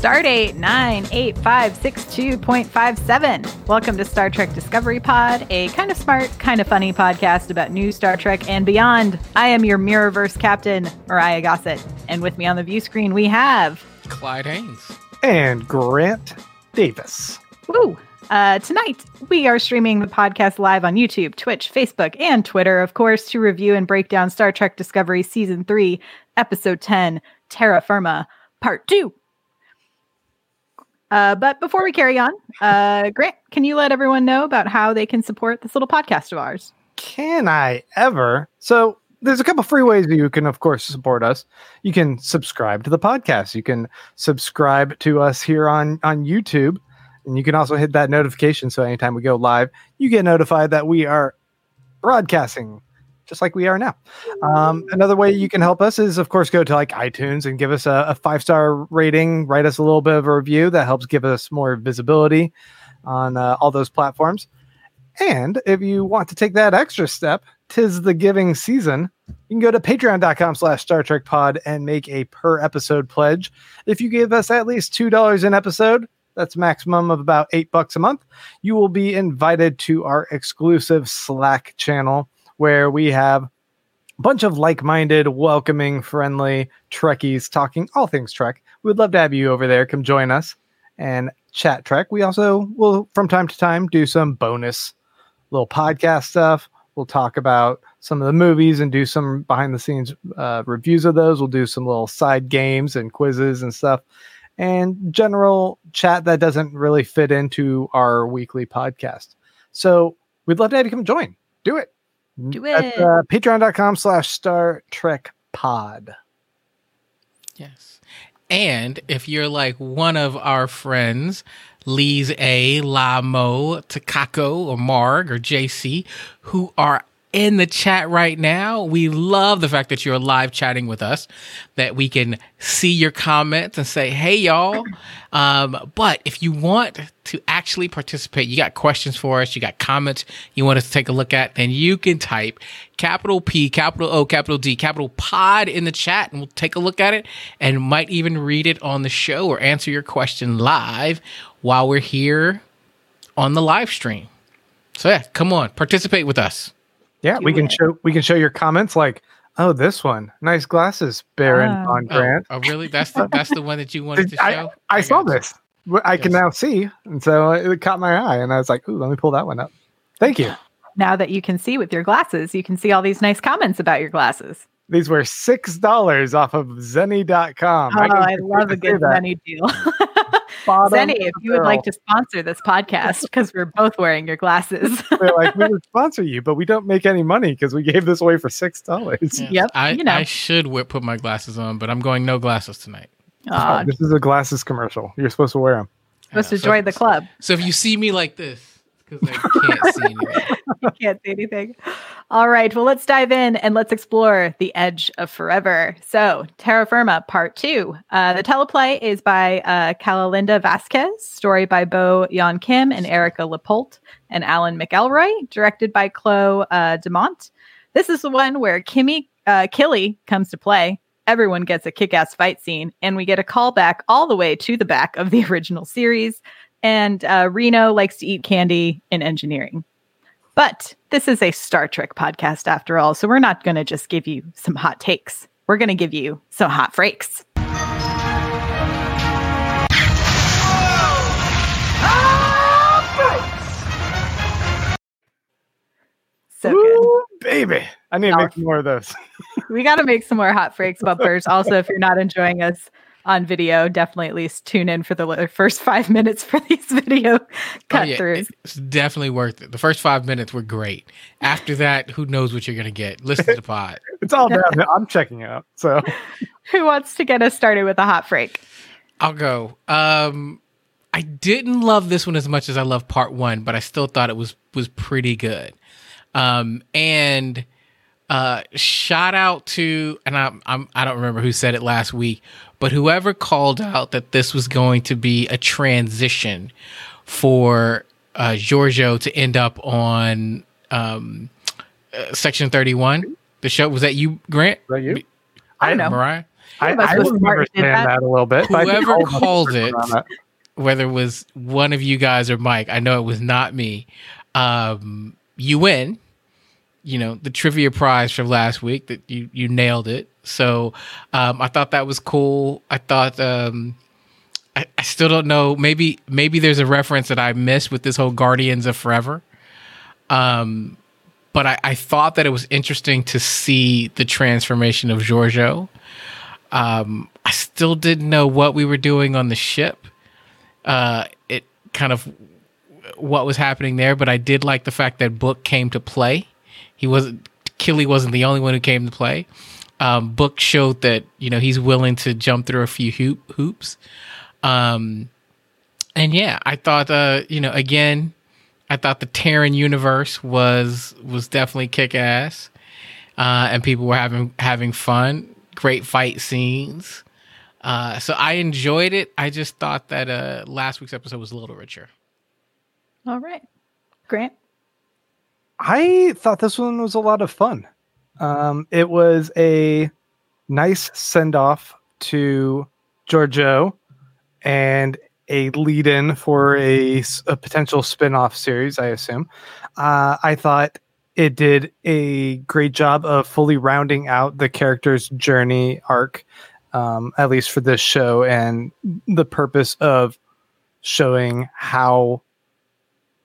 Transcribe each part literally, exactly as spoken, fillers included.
Stardate nine eight five six two point five seven. Welcome to Star Trek Discovery Pod, a kind of smart, kind of funny podcast about new Star Trek and beyond. I am your Mirrorverse captain, Mariah Gossett, and with me on the view screen we have Clyde Haynes and Grant Davis. Woo! Uh, tonight, we are streaming the podcast live on YouTube, Twitch, Facebook, and Twitter, of course, to review and break down Star Trek Discovery Season three, Episode ten, Terra Firma, Part two. Uh, but before we carry on, uh, Grant, can you let everyone know about how they can support this little podcast of ours? Can I ever? So there's a couple free ways that you can, of course, support us. You can subscribe to the podcast. You can subscribe to us here on, on YouTube. And you can also hit that notification so anytime we go live, you get notified that we are broadcasting just like we are now. Um, another way you can help us is, of course, go to like iTunes and give us a, a five-star rating, write us a little bit of a review. That helps give us more visibility on uh, all those platforms. And if you want to take that extra step, 'tis the giving season, you can go to patreon.com slash Star Trek pod and make a per episode pledge. If you give us at least two dollars an episode, that's maximum of about eight bucks a month. You will be invited to our exclusive Slack channel where we have a bunch of like-minded, welcoming, friendly Trekkies talking all things Trek. We'd love to have you over there. Come join us and chat Trek. We also will, from time to time, do some bonus little podcast stuff. We'll talk about some of the movies and do some behind-the-scenes uh, reviews of those. We'll do some little side games and quizzes and stuff. And general chat that doesn't really fit into our weekly podcast. So we'd love to have you come join. Do it. Do it. At uh, patreon.com slash Star Trek pod. Yes. And if you're like one of our friends, Lise A, Lamo, Takako, or Marg, or J C, who are in the chat right now, we love the fact that you're live chatting with us, that we can see your comments and say, hey, y'all. Um, but if you want to actually participate, you got questions for us, you got comments you want us to take a look at, then you can type capital P, capital O, capital D, capital pod in the chat, and we'll take a look at it and might even read it on the show or answer your question live while we're here on the live stream. So yeah, come on, participate with us. Yeah, we can show we can show your comments like, oh, this one, nice glasses, Baron uh, Von Grant. Oh, oh, really? That's the that's the one that you wanted to show. I, I, I saw this. I yes. can now see, and so it caught my eye, and I was like, ooh, let me pull that one up. Thank you. Now that you can see with your glasses, you can see all these nice comments about your glasses. These were six dollars off of Zenny dot com. Oh, I, I love a good Zenny deal. Zenny, if you would like to sponsor this podcast, because we're both wearing your glasses. We're like, we would sponsor you, but we don't make any money because we gave this away for six dollars. Yes. Yep. I, you know. I should put my glasses on, but I'm going no glasses tonight. Oh, this is a glasses commercial. You're supposed to wear them. You're supposed to join the club. So if you see me like this, because I can't see anything. You can't see anything. All right. Well, let's dive in and let's explore the Edge of Forever. So, Terra Firma, Part two. Uh, the teleplay is by uh, Kalalinda Vasquez, story by Bo Yeon Kim and Erica LaPolt and Alan McElroy, directed by Chloe uh, DeMont. This is the one where Kimmy uh, Killy comes to play. Everyone gets a kick-ass fight scene, and we get a callback all the way to the back of the original series. And uh, Reno likes to eat candy in engineering. But this is a Star Trek podcast after all, so we're not going to just give you some hot takes. We're going to give you some hot breaks. Hot breaks! So Woo, good. Baby. I need to make more of those. We got to make some more hot breaks bumpers. Also, if you're not enjoying us on video, definitely at least tune in for the first five minutes for these video cut oh, yeah. throughs. It's definitely worth it. The first five minutes were great. After that, who knows what you're going to get? Listen to the pod. It's all down. I'm checking out. So, who wants to get us started with a hot break? I'll go. Um, I didn't love this one as much as I love part one, but I still thought it was was pretty good. Um, and uh, shout out to and I I'm, I don't remember who said it last week. But whoever called out that this was going to be a transition for uh, Giorgio to end up on um, uh, Section thirty-one, the show, was that you, Grant? Was that you? I don't know. Mariah? I, I remember saying that? that a little bit. Whoever but called it, it, whether it was one of you guys or Mike, I know it was not me. Um, you win, you know, the trivia prize from last week that you, you nailed it. So um, I thought that was cool. I thought um, I, I still don't know. Maybe maybe there's a reference that I missed with this whole Guardians of Forever. Um, but I, I thought that it was interesting to see the transformation of Giorgio. Um, I still didn't know what we were doing on the ship. Uh, it kind of what was happening there, but I did like the fact that Book came to play. He wasn't Killy wasn't the only one who came to play. Um, Book showed that, you know, he's willing to jump through a few hoop, hoops. Um, and yeah, I thought, uh, you know, again, I thought the Terran universe was was definitely kick ass, uh, and people were having having fun. Great fight scenes. Uh, so I enjoyed it. I just thought that uh, last week's episode was a little richer. All right. Grant? I thought this one was a lot of fun. Um, it was a nice send-off to Giorgio and a lead-in for a, a potential spin-off series, I assume. Uh, I thought... It did a great job of fully rounding out the character's journey arc, um, at least for this show, and the purpose of showing how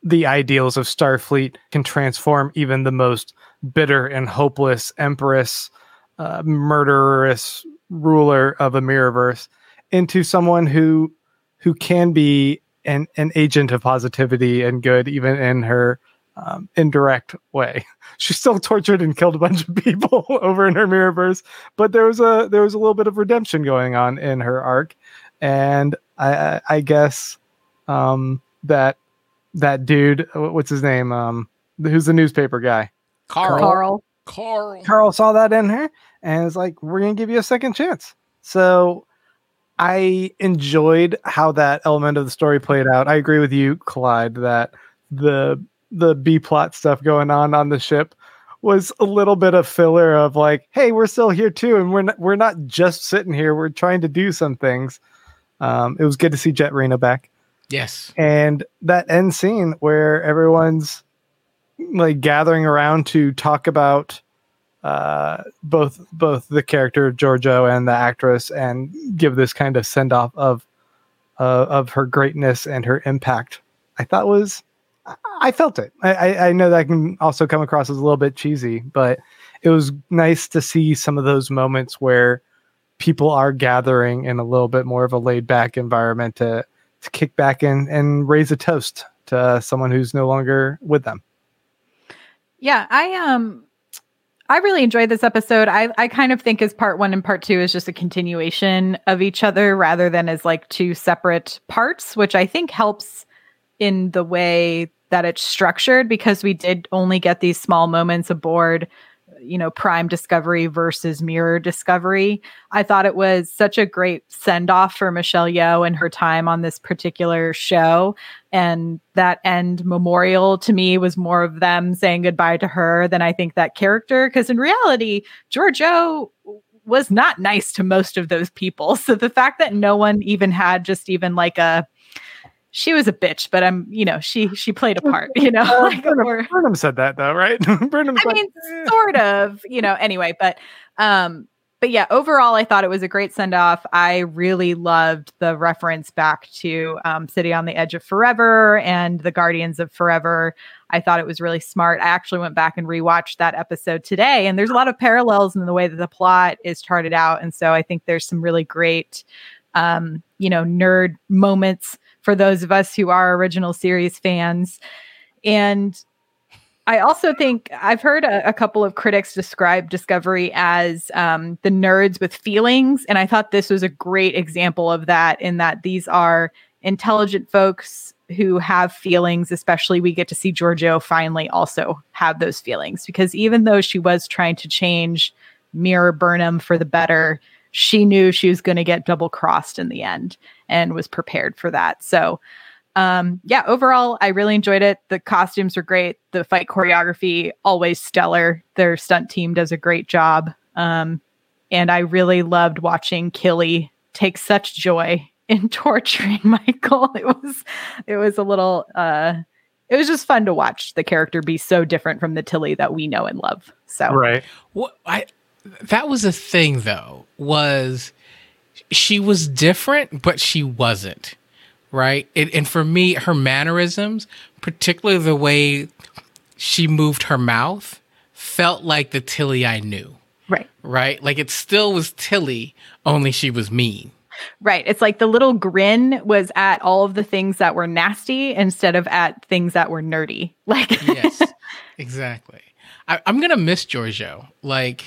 the ideals of Starfleet can transform even the most bitter and hopeless empress, uh, murderous ruler of a mirrorverse into someone who who can be an, an agent of positivity and good, even in her Um, indirect way. She still tortured and killed a bunch of people over in her mirrorverse, but there was a there was a little bit of redemption going on in her arc, and I, I, I guess um, that that dude, what's his name, um, who's the newspaper guy, Carl. Carl. Carl. Carl saw that in her and was like, "We're gonna give you a second chance." So I enjoyed how that element of the story played out. I agree with you, Clyde, that the the B plot stuff going on on the ship was a little bit of filler of like, hey, we're still here too. And we're not, we're not just sitting here. We're trying to do some things. Um, it was good to see Jet Reno back. Yes. And that end scene where everyone's like gathering around to talk about uh, both, both the character of Giorgio and the actress and give this kind of send off of, uh, of her greatness and her impact. I thought was, I felt it. I, I know that can also come across as a little bit cheesy, but it was nice to see some of those moments where people are gathering in a little bit more of a laid back environment to, to kick back and, and raise a toast to someone who's no longer with them. Yeah, I um, I really enjoyed this episode. I, I kind of think as part one and part two is just a continuation of each other rather than as like two separate parts, which I think helps in the way that it's structured, because we did only get these small moments aboard, you know, Prime Discovery versus Mirror Discovery. I thought it was such a great send-off for Michelle Yeoh and her time on this particular show. And that end memorial to me was more of them saying goodbye to her than I think that character. Because in reality, Giorgio was not nice to most of those people. So the fact that no one even had just even like a She was a bitch, but I'm, you know, she she played a part, you know. Uh, like, Burnham, or, Burnham said that though, right? Burnham. I mean, like, sort of, you know. Anyway, but um, but yeah, overall, I thought it was a great send off. I really loved the reference back to um, City on the Edge of Forever and the Guardians of Forever. I thought it was really smart. I actually went back and rewatched that episode today, and there's a lot of parallels in the way that the plot is charted out, and so I think there's some really great, um, you know, nerd moments for those of us who are original series fans. And I also think I've heard a, a couple of critics describe Discovery as um, the nerds with feelings. And I thought this was a great example of that, in that these are intelligent folks who have feelings, especially we get to see Giorgio finally also have those feelings, because even though she was trying to change Mirror Burnham for the better, she knew she was going to get double crossed in the end and was prepared for that. So um, yeah, overall, I really enjoyed it. The costumes were great. The fight choreography, always stellar. Their stunt team does a great job. Um, And I really loved watching Killy take such joy in torturing Michael. It was, it was a little, uh, it was just fun to watch the character be so different from the Tilly that we know and love. So, right. Well, I, that was a thing though, was she was different, but she wasn't, right? It, and for me, her mannerisms, particularly the way she moved her mouth, felt like the Tilly I knew. Right. Right. Like it still was Tilly, only she was mean. Right. It's like the little grin was at all of the things that were nasty instead of at things that were nerdy. Like, yes, exactly. I, I'm going to miss Giorgio. Like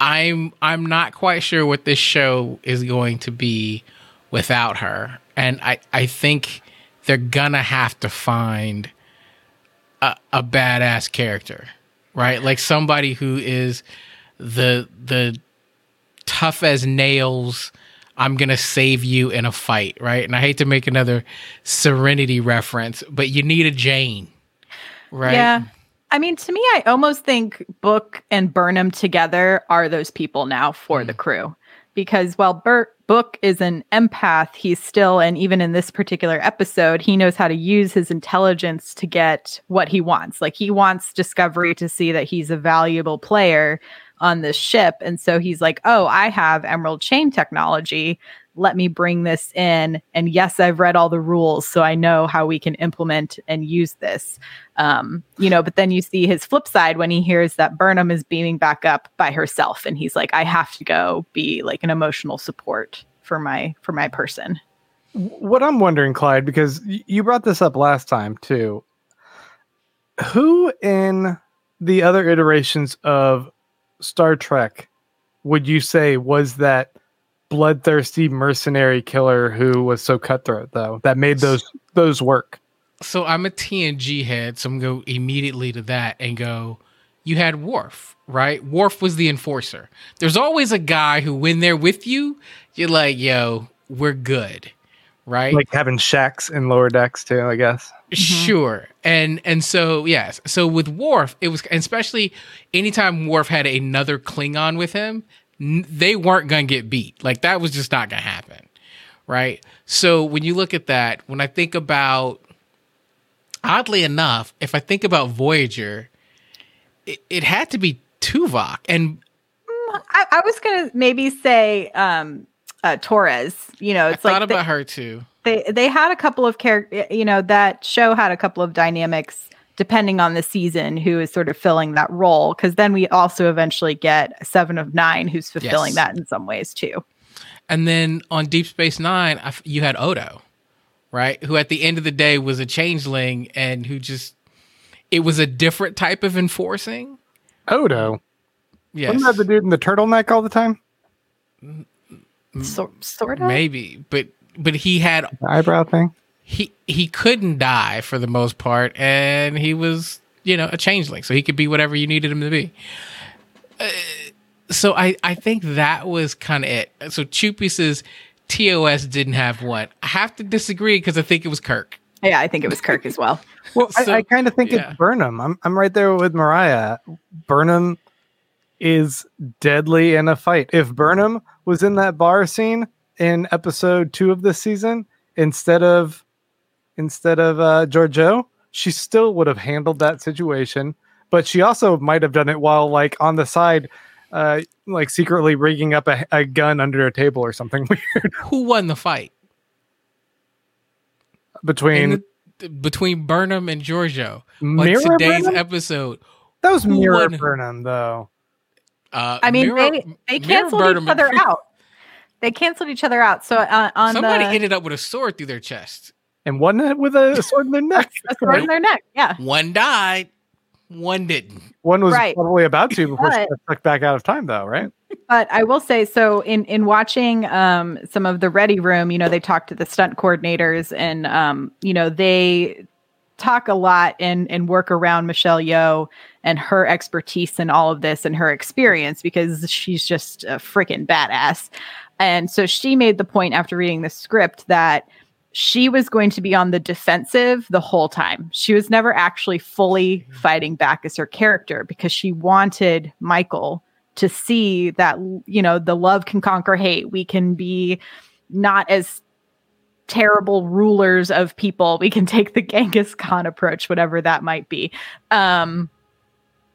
I'm, I'm not quite sure what this show is going to be without her. And I, I think they're going to have to find a, a badass character, right? Like somebody who is the, the tough as nails, I'm going to save you in a fight, right? And I hate to make another Serenity reference, but you need a Jane, right? Yeah. I mean, to me, I almost think Book and Burnham together are those people now for mm. the crew. Because while Bert, Book is an empath, he's still, and even in this particular episode, he knows how to use his intelligence to get what he wants. Like, he wants Discovery to see that he's a valuable player on this ship. And so he's like, oh, I have Emerald Chain technology. Let me bring this in. And yes, I've read all the rules, so I know how we can implement and use this. Um, you know, but then you see his flip side when he hears that Burnham is beaming back up by herself. And he's like, I have to go be like an emotional support for my, for my person. What I'm wondering, Clyde, because you brought this up last time too, who in the other iterations of Star Trek would you say was that bloodthirsty mercenary killer who was so cutthroat though that made those those work? So I'm a T N G head, so I'm going to go immediately to that and go, you had Worf, right? Worf was the enforcer. There's always a guy who, when they're with you, you're like, yo, we're good, right? Like having Shaxx in Lower Decks too, I guess. Mm-hmm. Sure. And and so, yes. So with Worf, it was, especially anytime Worf had another Klingon with him, n- they weren't going to get beat. Like, that was just not going to happen, right? So when you look at that, when I think about, oddly enough, if I think about Voyager, it, it had to be Tuvok. And I, I was going to maybe say um, uh, Torres. You know, it's I like thought the- about her too. They they had a couple of characters, you know, that show had a couple of dynamics depending on the season who is sort of filling that role. Because then we also eventually get Seven of Nine, who's fulfilling yes. that in some ways too. And then on Deep Space Nine, I, you had Odo, right? Who at the end of the day was a changeling and who just, it was a different type of enforcing. Odo? Yes. Wasn't that the dude in the turtleneck all the time? M- so, sort of? Maybe, but... But he had the eyebrow thing. He he couldn't die for the most part, and he was, you know, a changeling, so he could be whatever you needed him to be. Uh, so I, I think that was kind of it. So Chupis says T O S didn't have one. I have to disagree because I think it was Kirk. Yeah, I think it was Kirk as well. Well, so, I, I kind of think yeah. it's Burnham. I'm I'm right there with Mariah. Burnham is deadly in a fight. If Burnham was in that bar scene in episode two of this season, instead of instead of uh, Giorgio, she still would have handled that situation, but she also might have done it while, like, on the side, uh, like secretly rigging up a, a gun under a table or something weird. Who won the fight between the, between Burnham and Giorgio? Mirror on today's Burnham? Episode. That was Mirror won? Burnham, though. Uh, I mean, Mirror, they they canceled Burnham each other and- out. They canceled each other out. So uh, on somebody the... ended up with a sword through their chest, and one with a sword in their neck. A sword right? in their neck. Yeah. One died. One didn't. One was right. probably about to before but, she got sucked back out of time, though, right? But I will say, so in in watching um, some of the Ready Room, you know, they talked to the stunt coordinators, and um, you know, they talk a lot and and work around Michelle Yeoh and her expertise in all of this and her experience, because she's just a freaking badass. And so she made the point after reading the script that she was going to be on the defensive the whole time. She was never actually fully fighting back as her character, because she wanted Michael to see that, you know, the love can conquer hate. We can be not as terrible rulers of people. We can take the Genghis Khan approach, whatever that might be. Um,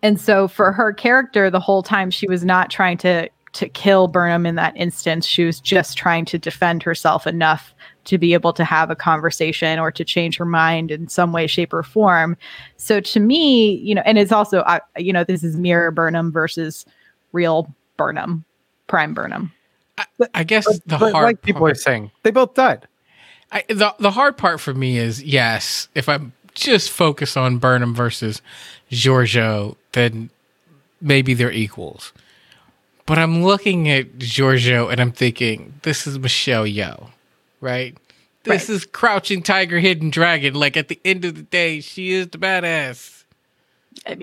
and so for her character, the whole time she was not trying to to kill Burnham in that instance. She was just trying to defend herself enough to be able to have a conversation or to change her mind in some way, shape, or form. So to me, you know, and it's also, uh, you know, this is mirror Burnham versus real Burnham, prime Burnham. I, I guess but, the but hard like people part, are saying they both died. I, the the hard part for me is, yes, if I'm just focused on Burnham versus Giorgio, then maybe they're equals. But I'm looking at Giorgio and I'm thinking, this is Michelle Yeoh, right? This right. is Crouching Tiger, Hidden Dragon. Like, at the end of the day, she is the badass.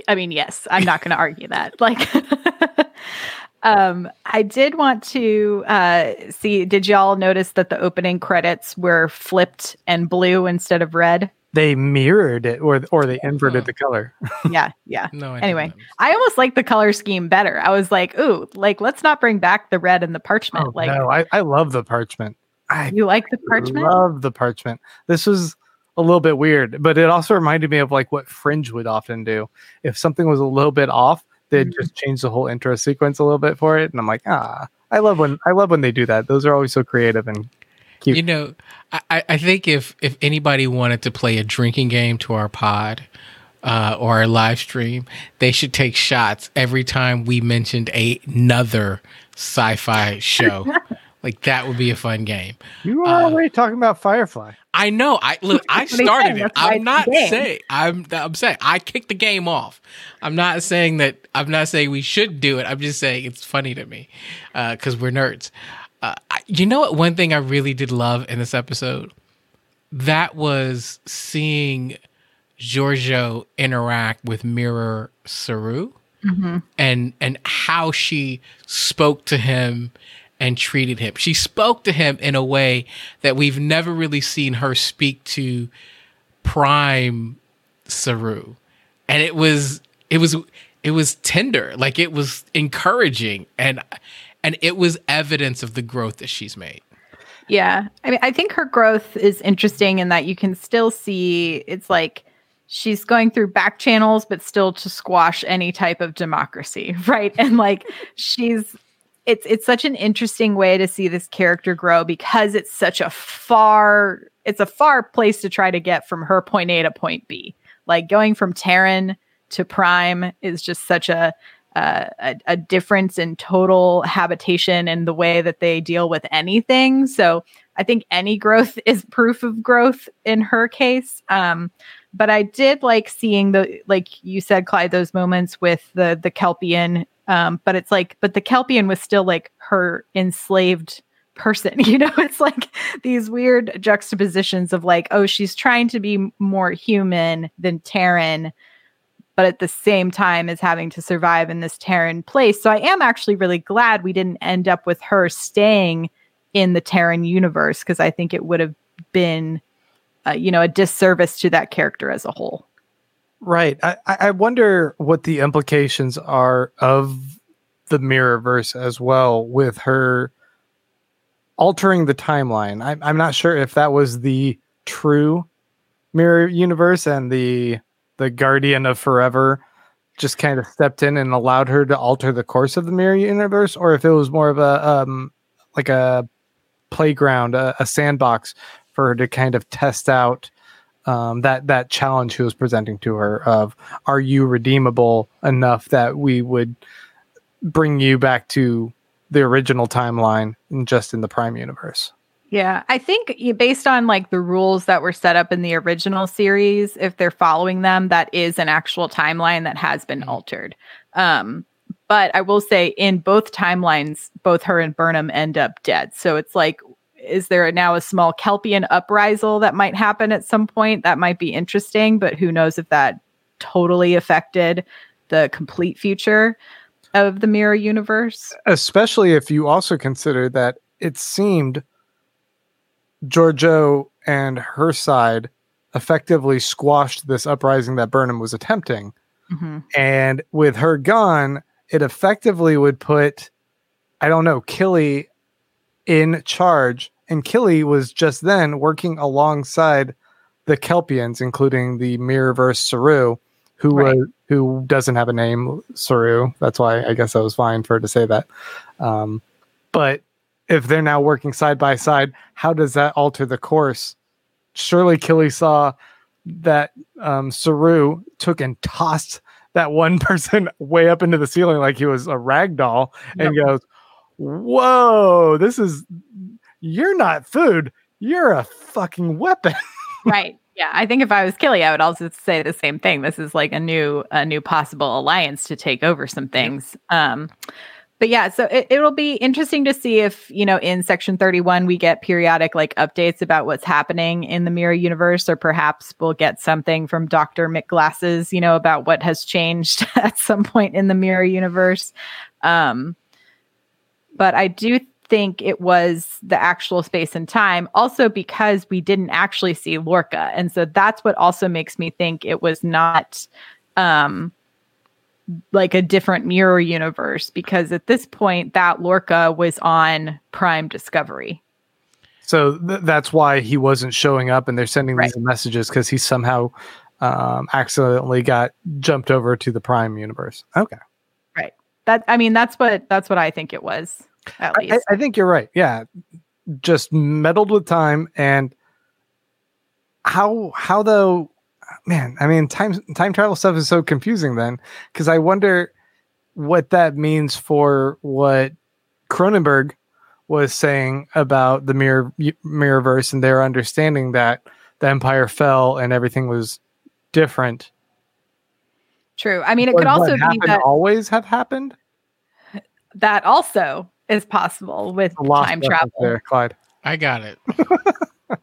I mean, yes, I'm not going to argue that. Like, um, I did want to uh, see, did y'all notice that the opening credits were flipped and blue instead of red? They mirrored it, or or they inverted oh. the color. yeah, yeah. No, I anyway, I almost like the color scheme better. I was like, ooh, like, let's not bring back the red and the parchment. Oh, like, no, I, I love the parchment. I you like the parchment? I love the parchment. This was a little bit weird, but it also reminded me of like what Fringe would often do. If something was a little bit off, they'd mm-hmm. just change the whole intro sequence a little bit for it. And I'm like, ah, I love when I love when they do that. Those are always so creative and cute. You know, I, I think if, if anybody wanted to play a drinking game to our pod uh, or our live stream, they should take shots every time we mentioned a, another sci-fi show. Like, that would be a fun game. You were uh, already talking about Firefly. I know. I look. I started it. I'm not saying. I'm. I'm saying I kicked the game off. I'm not saying that. I'm not saying we should do it. I'm just saying it's funny to me because uh, we're nerds. Uh, you know what? One thing I really did love in this episode, that was seeing Giorgio interact with Mirror Saru, mm-hmm. and and how she spoke to him and treated him. She spoke to him in a way that we've never really seen her speak to prime Saru, and it was it was it was tender, like it was encouraging and. And it was evidence of the growth that she's made. Yeah. I mean, I think her growth is interesting in that you can still see it's like she's going through back channels, but still to squash any type of democracy, right? And like she's, it's it's such an interesting way to see this character grow because it's such a far, it's a far place to try to get from her point A to point B. Like going from Terran to Prime is just such a, Uh, a, a difference in total habitation and the way that they deal with anything. So I think any growth is proof of growth in her case. Um, but I did like seeing the, like you said, Clyde, those moments with the, the Kelpian. Um, but it's like, but the Kelpian was still like her enslaved person, you know, it's like these weird juxtapositions of like, oh, she's trying to be more human than Terran, but at the same time as having to survive in this Terran place. So I am actually really glad we didn't end up with her staying in the Terran universe, because I think it would have been, uh, you know, a disservice to that character as a whole. Right. I, I wonder what the implications are of the Mirrorverse as well with her altering the timeline. I, I'm not sure if that was the true Mirror Universe and the... the Guardian of Forever just kind of stepped in and allowed her to alter the course of the Mirror Universe, or if it was more of a um, like a playground, a, a sandbox for her to kind of test out um, that that challenge she was presenting to her of, are you redeemable enough that we would bring you back to the original timeline and just in the Prime Universe? Yeah, I think based on like the rules that were set up in the original series, if they're following them, that is an actual timeline that has been altered. Um, but I will say in both timelines, both her and Burnham end up dead. So it's like, is there now a small Kelpian uprisal that might happen at some point? That might be interesting, but who knows if that totally affected the complete future of the Mirror Universe. Especially if you also consider that it seemed... Giorgio and her side effectively squashed this uprising that Burnham was attempting. Mm-hmm. And with her gone, it effectively would put, I don't know, Killy in charge. And Killy was just then working alongside the Kelpians, including the Mirrorverse Saru, who right. was, who doesn't have a name, Saru. That's why I guess I was fine for her to say that. Um, but if they're now working side by side, how does that alter the course? Surely Killy saw that um, Saru took and tossed that one person way up into the ceiling like he was a rag doll, and yep. goes, whoa, this is, you're not food. You're a fucking weapon. Right. Yeah. I think if I was Killy, I would also say the same thing. This is like a new, a new possible alliance to take over some things. Um, but yeah, so it, it'll be interesting to see if, you know, in Section thirty-one, we get periodic like updates about what's happening in the mirror universe, or perhaps we'll get something from Doctor McGlasses, you know, about what has changed at some point in the mirror universe. Um, but I do think, think it was the actual space and time, also because we didn't actually see Lorca. And so that's what also makes me think it was not um, like a different mirror universe, because at this point that Lorca was on Prime Discovery. So th- that's why he wasn't showing up, and they're sending right. these messages because he somehow um, accidentally got jumped over to the Prime universe. Okay. Right. That, I mean, that's what, that's what I think it was. At least. I, I think you're right. Yeah. Just meddled with time. And how, how though, man, I mean, time, time travel stuff is so confusing then, because I wonder what that means for what Cronenberg was saying about the mirror, mirrorverse and their understanding that the Empire fell and everything was different. True. I mean, it could also be that always have happened. That also is possible with time travel. There, Clyde. I got it.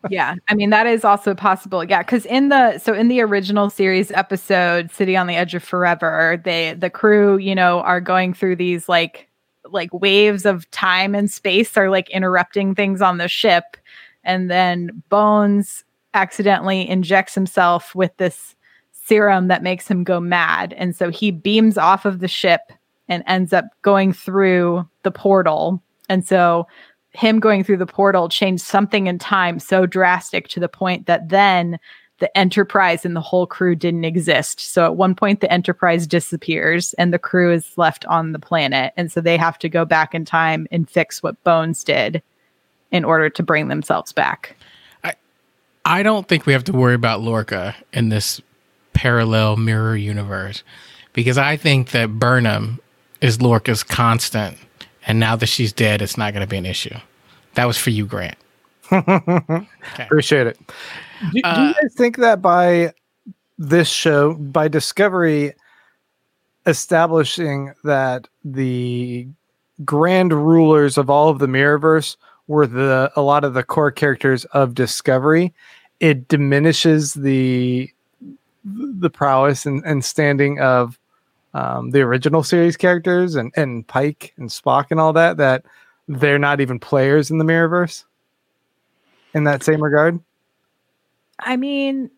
Yeah. I mean, that is also possible. Yeah. Cause in the, so in the original series episode, City on the Edge of Forever, they, the crew, you know, are going through these like, like waves of time and space are like interrupting things on the ship. And then Bones accidentally injects himself with this serum that makes him go mad. And so he beams off of the ship and ends up going through the portal. And so him going through the portal changed something in time so drastic to the point that then the Enterprise and the whole crew didn't exist. So at one point, the Enterprise disappears and the crew is left on the planet. And so they have to go back in time and fix what Bones did in order to bring themselves back. I, I don't think we have to worry about Lorca in this parallel mirror universe, because I think that Burnham is Lorca's constant, and now that she's dead, it's not going to be an issue. That was for you, Grant. Okay. Appreciate it. Do, uh, do you guys think that by this show, by Discovery establishing that the grand rulers of all of the Mirrorverse were the a lot of the core characters of Discovery, it diminishes the the prowess and, and standing of Um, the original series characters and, and Pike and Spock and all that, that they're not even players in the Mirrorverse in that same regard? I mean,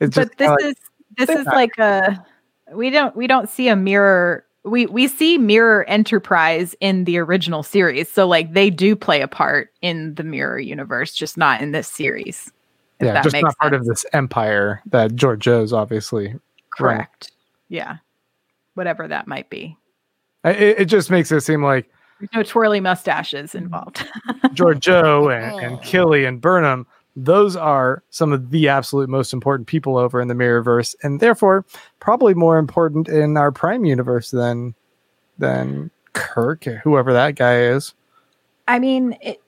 it's but this like, is this is not. Like a we don't we don't see a mirror we we see Mirror Enterprise in the original series, so like they do play a part in the mirror universe, just not in this series. Yeah, that just makes not sense. Part of this empire that Giorgio's obviously correct. Running. Yeah. Whatever that might be. It, it just makes it seem like there's no twirly mustaches involved. Giorgio and, and Killy and Burnham, those are some of the absolute most important people over in the Mirrorverse, and therefore probably more important in our Prime universe than than Kirk, whoever that guy is. I mean, it,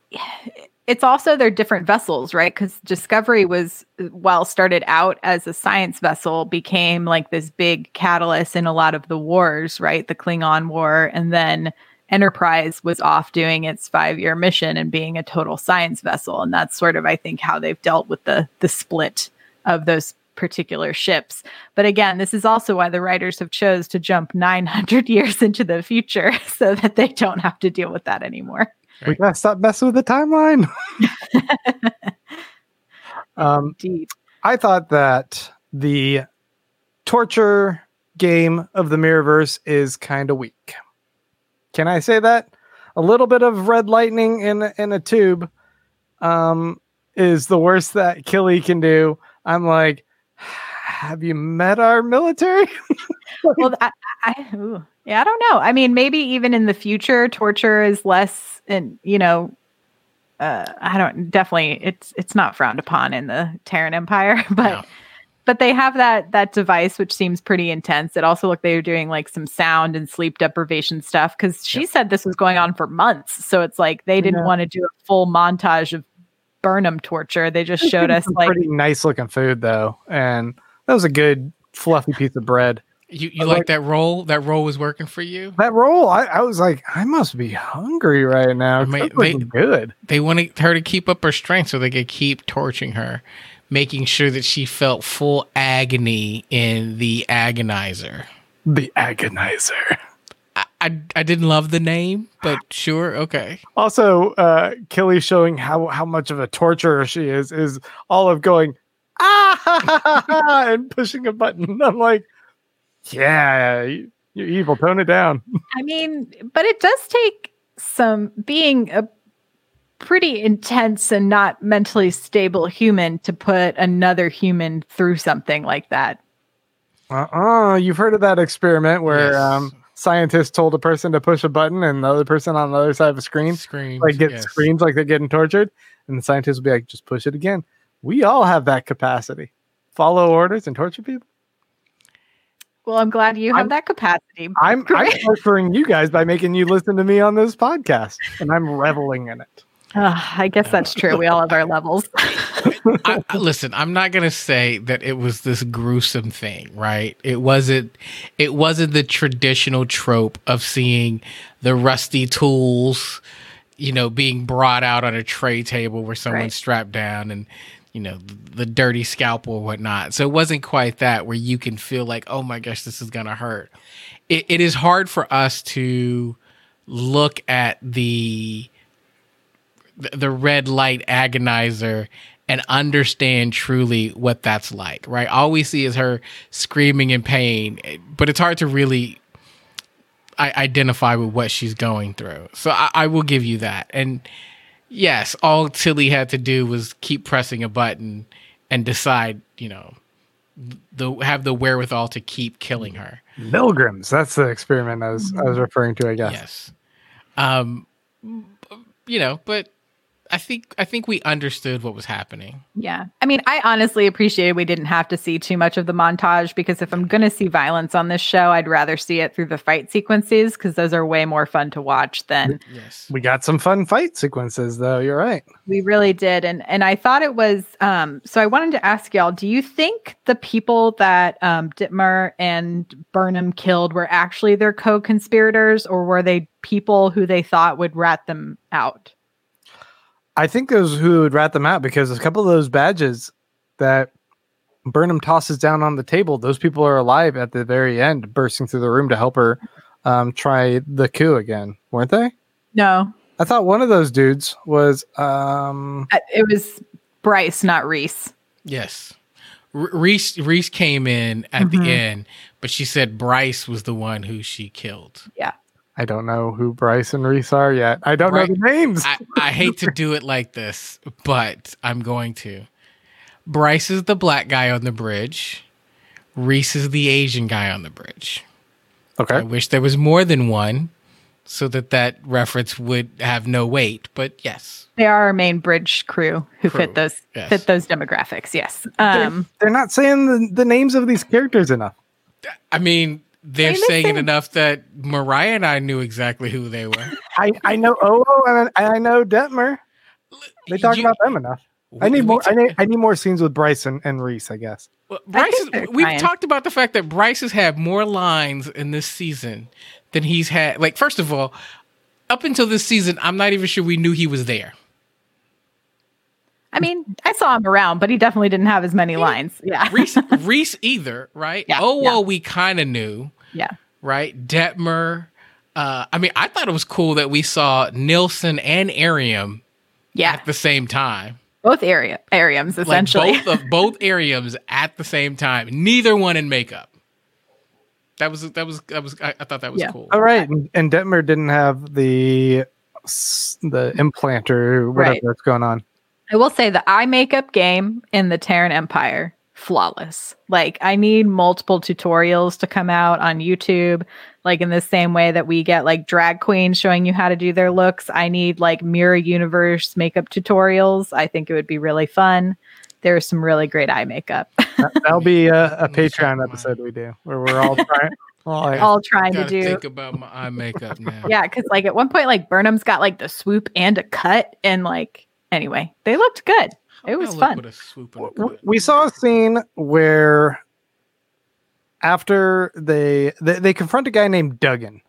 it's also their different vessels, right? Because Discovery was, while started out as a science vessel, became like this big catalyst in a lot of the wars, right? The Klingon War. And then Enterprise was off doing its five-year mission and being a total science vessel. And that's sort of, I think, how they've dealt with the the split of those particular ships. But again, this is also why the writers have chose to jump nine hundred years into the future so that they don't have to deal with that anymore. We gotta stop messing with the timeline. um, Indeed. I thought that the torture game of the Mirrorverse is kind of weak. Can I say that? A little bit of red lightning in in a tube um, is the worst that Killy can do. I'm like, have you met our military? Like, well, I, I, ooh. yeah, I don't know. I mean, maybe even in the future, torture is less, and you know, uh, I don't. Definitely, it's it's not frowned upon in the Terran Empire, but. No. But they have that that device, which seems pretty intense. It also looked like they were doing like some sound and sleep deprivation stuff, because she yep. said this was going on for months. So it's like they didn't yeah. want to do a full montage of Burnham torture. They just showed us like pretty nice looking food, though, and that was a good fluffy piece of bread. You you like, like that roll? That roll was working for you. That roll, I, I was like, I must be hungry right now. May, they, good. They wanted her to keep up her strength so they could keep torturing her, making sure that she felt full agony in the agonizer. The agonizer. I, I, I didn't love the name, but sure, okay. Also, uh, Killy showing how, how much of a torturer she is, is Olive going, ah, and pushing a button. I'm like, yeah, you, you're evil. Tone it down. I mean, but it does take some being a pretty intense and not mentally stable human to put another human through something like that. Uh-uh. You've heard of that experiment where yes. um, scientists told a person to push a button and the other person on the other side of a screen screams, like get yes. screams like they're getting tortured, and the scientists will be like, just push it again. We all have that capacity. Follow orders and torture people. Well, I'm glad you have I'm, that capacity. I'm, I'm torturing you guys by making you listen to me on this podcast, and I'm reveling in it. Uh, I guess that's true. We all have our levels. I, I, listen, I'm not going to say that it was this gruesome thing, right? It wasn't. It wasn't the traditional trope of seeing the rusty tools, you know, being brought out on a tray table where someone's right. strapped down and, you know, the, the dirty scalpel or whatnot. So it wasn't quite that where you can feel like, oh my gosh, this is going to hurt. It, it is hard for us to look at the. the red light agonizer and understand truly what that's like, right? All we see is her screaming in pain, but it's hard to really I- identify with what she's going through. So I-, I will give you that. And yes, all Tilly had to do was keep pressing a button and decide, you know, the have the wherewithal to keep killing her. Milgram's, that's the experiment I was I was referring to, I guess. Yes. Um, you know, but I think I think we understood what was happening. Yeah. I mean, I honestly appreciated we didn't have to see too much of the montage, because if I'm going to see violence on this show, I'd rather see it through the fight sequences, because those are way more fun to watch than... Yes. We got some fun fight sequences, though. You're right. We really did. And and I thought it was... Um, so I wanted to ask y'all, do you think the people that um, Detmer and Burnham killed were actually their co-conspirators, or were they people who they thought would rat them out? I think those who would rat them out, because a couple of those badges that Burnham tosses down on the table, those people are alive at the very end, bursting through the room to help her um, try the coup again, weren't they? No. I thought one of those dudes was... Um... It was Bryce, not Reese. Yes. R- Reese Reese came in at mm-hmm. the end, but she said Bryce was the one who she killed. Yeah. I don't know who Bryce and Reese are yet. I don't right. know the names. I, I hate to do it like this, but I'm going to. Bryce is the black guy on the bridge. Reese is the Asian guy on the bridge. Okay. I wish there was more than one so that that reference would have no weight, but yes. They are our main bridge crew who crew. fit those yes. fit those demographics, yes. Um, they're, they're not saying the, the names of these characters enough. I mean... They're saying it enough that Mariah and I knew exactly who they were. I, I know OwO and I, I know Detmer. They talk you, about them enough. I need more. T- I, need, I need more scenes with Bryce and, and Reese, I guess. Well, Bryce. I is, we've Ryan. talked about the fact that Bryce has had more lines in this season than he's had. Like, first of all, up until this season, I'm not even sure we knew he was there. I mean, I saw him around, but he definitely didn't have as many yeah. lines. Yeah, Reese, Reese either, right? Yeah, oh, well, yeah. we kind of knew. Yeah. Right? Detmer. Uh, I mean, I thought it was cool that we saw Nilsson and Arium yeah. at the same time. Both Ari- Ariums, essentially. Like both, of, both Ariums at the same time. Neither one in makeup. That was that was that was. I, I thought that was yeah. cool. All right, and, and Detmer didn't have the the implant or whatever right. that's going on. I will say the eye makeup game in the Terran Empire flawless. Like I need multiple tutorials to come out on YouTube. Like in the same way that we get like drag queens showing you how to do their looks, I need like mirror universe makeup tutorials. I think it would be really fun. There's some really great eye makeup. That'll be a, a Patreon episode we do where we're all trying, all, like, all trying to do. Think about my eye makeup now. Yeah, because like at one point, like Burnham's got like the swoop and a cut, and like anyway, they looked good. It was fun. With a swoop and a cut. We saw a scene where after they they, they confront a guy named Duggan.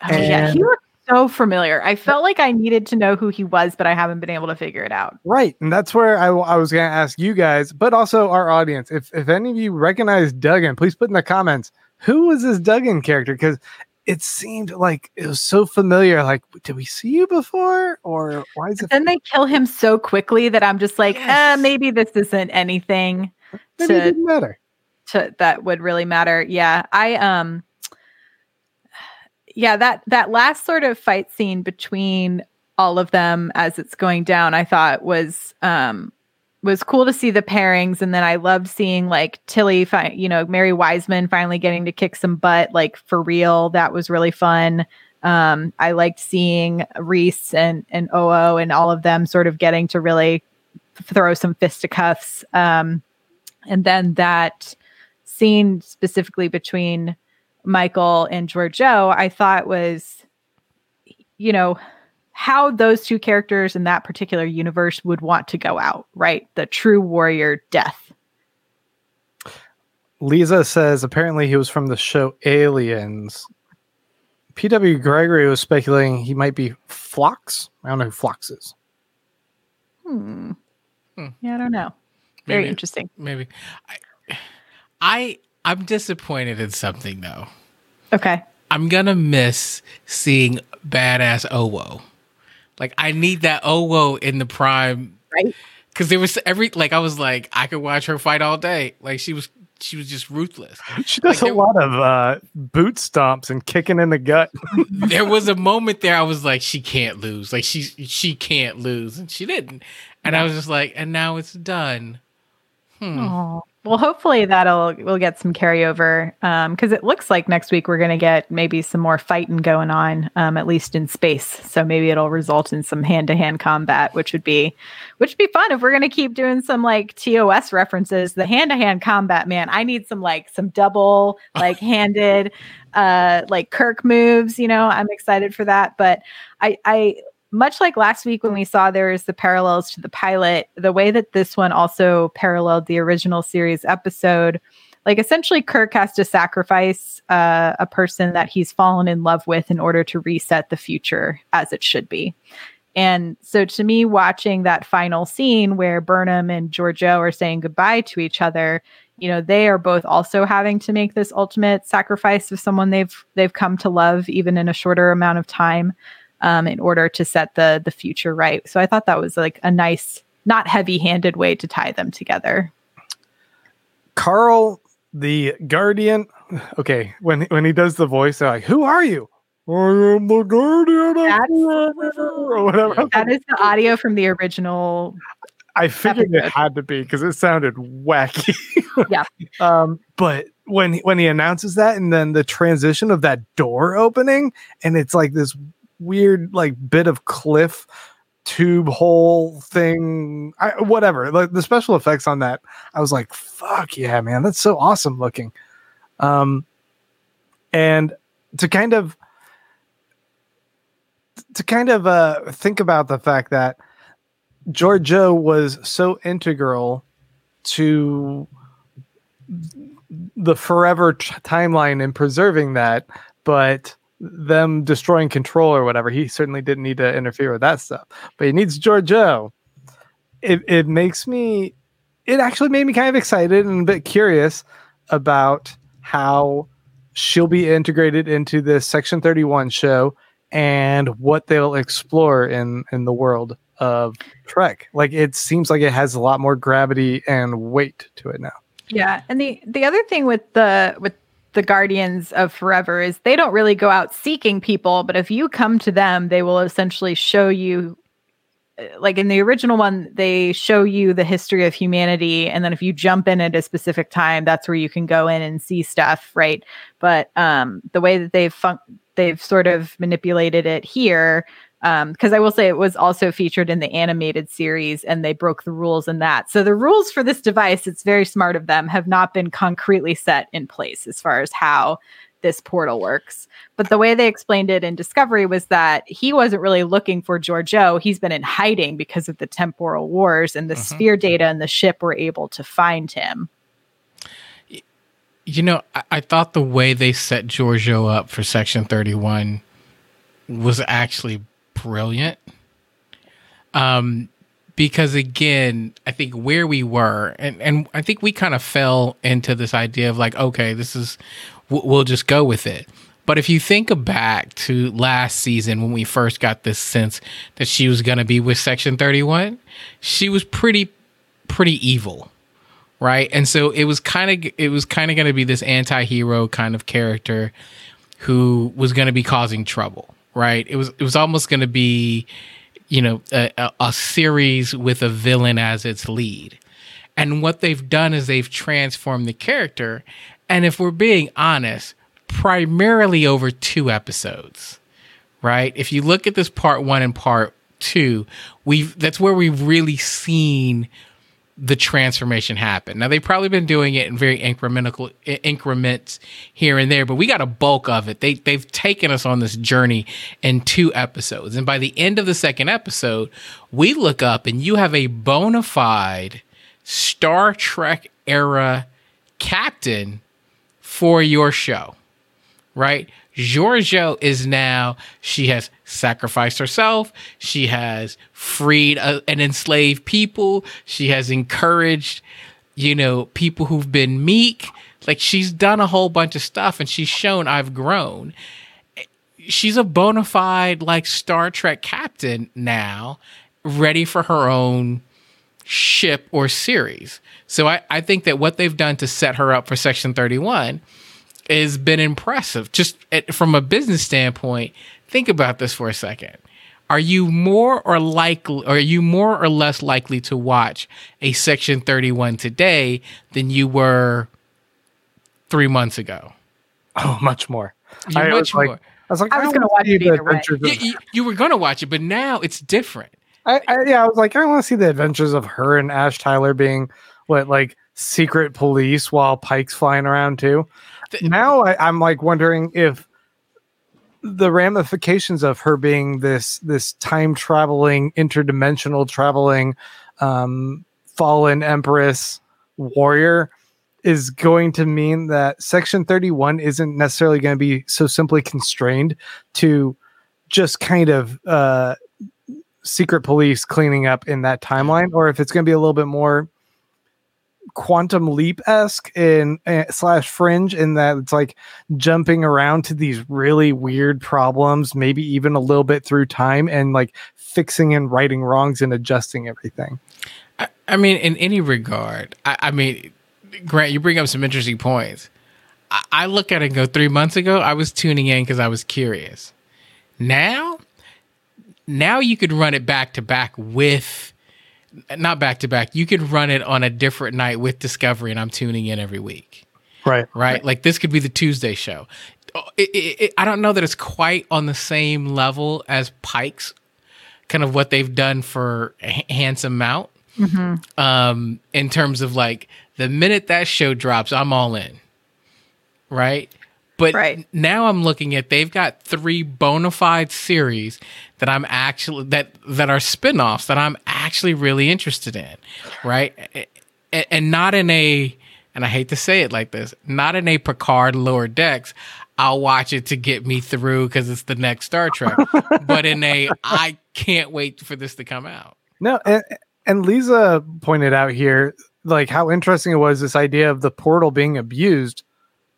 Oh, and yeah, he looked so familiar. I felt like I needed to know who he was, but I haven't been able to figure it out. Right. And that's where I, I was going to ask you guys, but also our audience. If if any of you recognize Duggan, please put in the comments, who was this Duggan character? Because it seemed like it was so familiar. Like, did we see you before? Or why is it? Then they kill him so quickly that I'm just like, yes. eh, maybe this isn't anything. Maybe to, it didn't matter. To, that would really matter. Yeah. I, um, Yeah, that, that last sort of fight scene between all of them as it's going down, I thought was um, was cool to see the pairings. And then I loved seeing like Tilly, fi- you know, Mary Wiseman finally getting to kick some butt, like for real. That was really fun. Um, I liked seeing Risa and, and OwO and all of them sort of getting to really throw some fisticuffs. Um, and then that scene specifically between Michael and Giorgio, I thought was, you know, how those two characters in that particular universe would want to go out, right? The true warrior death. Lisa says apparently he was from the show Aliens. P W Gregory was speculating he might be Phlox. I don't know who Phlox is. Hmm. hmm. Yeah, I don't know. Very maybe, interesting. Maybe. I... I I'm disappointed in something though. Okay. I'm gonna miss seeing badass OwO. Like I need that OwO in the prime, right? Because there was every like I was like I could watch her fight all day. Like she was she was just ruthless. She does like, a lot was, of uh, boot stomps and kicking in the gut. There was a moment there I was like she can't lose. Like she she can't lose, and she didn't. And I was just like, and now it's done. Hmm. Aww. Well, hopefully that'll we'll get some carryover because um, it looks like next week we're going to get maybe some more fighting going on, um, at least in space. So maybe it'll result in some hand-to-hand combat, which would be which would be fun if we're going to keep doing some like T O S references. The hand-to-hand combat, man, I need some like some double like handed uh, like Kirk moves. You know, I'm excited for that, but I. I Much like last week when we saw there is the parallels to the pilot, the way that this one also paralleled the original series episode, like essentially Kirk has to sacrifice uh, a person that he's fallen in love with in order to reset the future as it should be. And so to me, watching that final scene where Burnham and Giorgio are saying goodbye to each other, you know, they are both also having to make this ultimate sacrifice of someone they've they've come to love, even in a shorter amount of time. Um, in order to set the the future right. So I thought that was like a nice, not heavy-handed way to tie them together. Carl, the Guardian. Okay, when when he does the voice, they're like, "Who are you?" I am the Guardian. That's, or whatever. That is the audio from the original. I figured episode. It had to be because it sounded wacky. Yeah. Um, but. When when he announces that, and then the transition of that door opening, and it's like this weird like bit of cliff tube hole thing, I, whatever. Like the special effects on that, I was like, "Fuck yeah, man, that's so awesome looking." Um, and to kind of to kind of uh, think about the fact that Giorgio was so integral to the forever t- timeline and preserving that, but them destroying control or whatever, he certainly didn't need to interfere with that stuff, but he needs Giorgio. It, it makes me, it actually made me kind of excited and a bit curious about how she'll be integrated into this Section thirty-one show and what they'll explore in, in the world of Trek. Like it seems like it has a lot more gravity and weight to it now. Yeah, and the, the other thing with the with the Guardians of Forever is they don't really go out seeking people, but if you come to them, they will essentially show you, like in the original one, they show you the history of humanity. And then if you jump in at a specific time, that's where you can go in and see stuff. Right. But um, the way that they've fun- they've sort of manipulated it here, because um, I will say it was also featured in the animated series and they broke the rules in that. So the rules for this device, it's very smart of them, have not been concretely set in place as far as how this portal works. But the way they explained it in Discovery was that he wasn't really looking for Giorgio. He's been in hiding because of the temporal wars, and the mm-hmm. sphere data and the ship were able to find him. You know, I, I thought the way they set Giorgio up for Section thirty-one was actually brilliant. Um, because again, I think where we were, and, and I think we kind of fell into this idea of like, okay, this is, we'll just go with it. But if you think back to last season, when we first got this sense that she was going to be with Section thirty-one, she was pretty, pretty evil. Right. And so it was kind of, it was kind of going to be this anti-hero kind of character who was going to be causing trouble. Right. It was, it was almost going to be, you know, a, a, a series with a villain as its lead. And what they've done is they've transformed the character. And if we're being honest, primarily over two episodes, right? If you look at this part one and part two, we've that's where we've really seen the transformation happen. Now, they've probably been doing it in very incremental increments here and there, but we got a bulk of it. They, they've taken us on this journey in two episodes. And by the end of the second episode, we look up and you have a bona fide Star Trek era captain for your show, right? Giorgio is now, she has sacrificed herself. She has freed uh, an enslaved people. She has encouraged, you know, people who've been meek. Like, she's done a whole bunch of stuff and she's shown I've grown. She's a bona fide, like, Star Trek captain now, ready for her own ship or series. So I, I think that what they've done to set her up for Section thirty-one has been impressive. Just at, from a business standpoint, think about this for a second. Are you more or likely, are you more or less likely to watch a Section thirty-one today than you were three months ago? Oh, much more. You're I much was more. Like, I was like, I, I was going to watch it either way. You, you, you were going to watch it, but now it's different. I, I, yeah, I was like, I want to see the adventures of her and Ash Tyler being what, like, secret police while Pike's flying around too. The, now I, I'm like wondering if the ramifications of her being this this time traveling, interdimensional traveling, um, fallen Empress warrior is going to mean that Section thirty-one isn't necessarily going to be so simply constrained to just kind of uh. secret police cleaning up in that timeline, or if it's going to be a little bit more Quantum Leap-esque in uh, slash Fringe, in that it's like jumping around to these really weird problems, maybe even a little bit through time, and like fixing and righting wrongs and adjusting everything. I, I mean, in any regard, I, I mean, Grant, you bring up some interesting points. I, I look at it and go, three months ago, I was tuning in because I was curious. Now, Now you could run it back to back with, not back to back. You could run it on a different night with Discovery, and I'm tuning in every week. Right, right. right. Like, this could be the Tuesday show. It, it, it, I don't know that it's quite on the same level as Pike's, kind of what they've done for H- Handsome Mount. Mm-hmm. Um, in terms of like the minute that show drops, I'm all in. Right. But right. now I'm looking at, they've got three bona fide series that I'm actually that that are spinoffs that I'm actually really interested in, right? And, and not in a, and I hate to say it like this, not in a Picard Lower Decks. I'll watch it to get me through because it's the next Star Trek, but in a I can't wait for this to come out. No, and, and Lisa pointed out here like how interesting it was, this idea of the portal being abused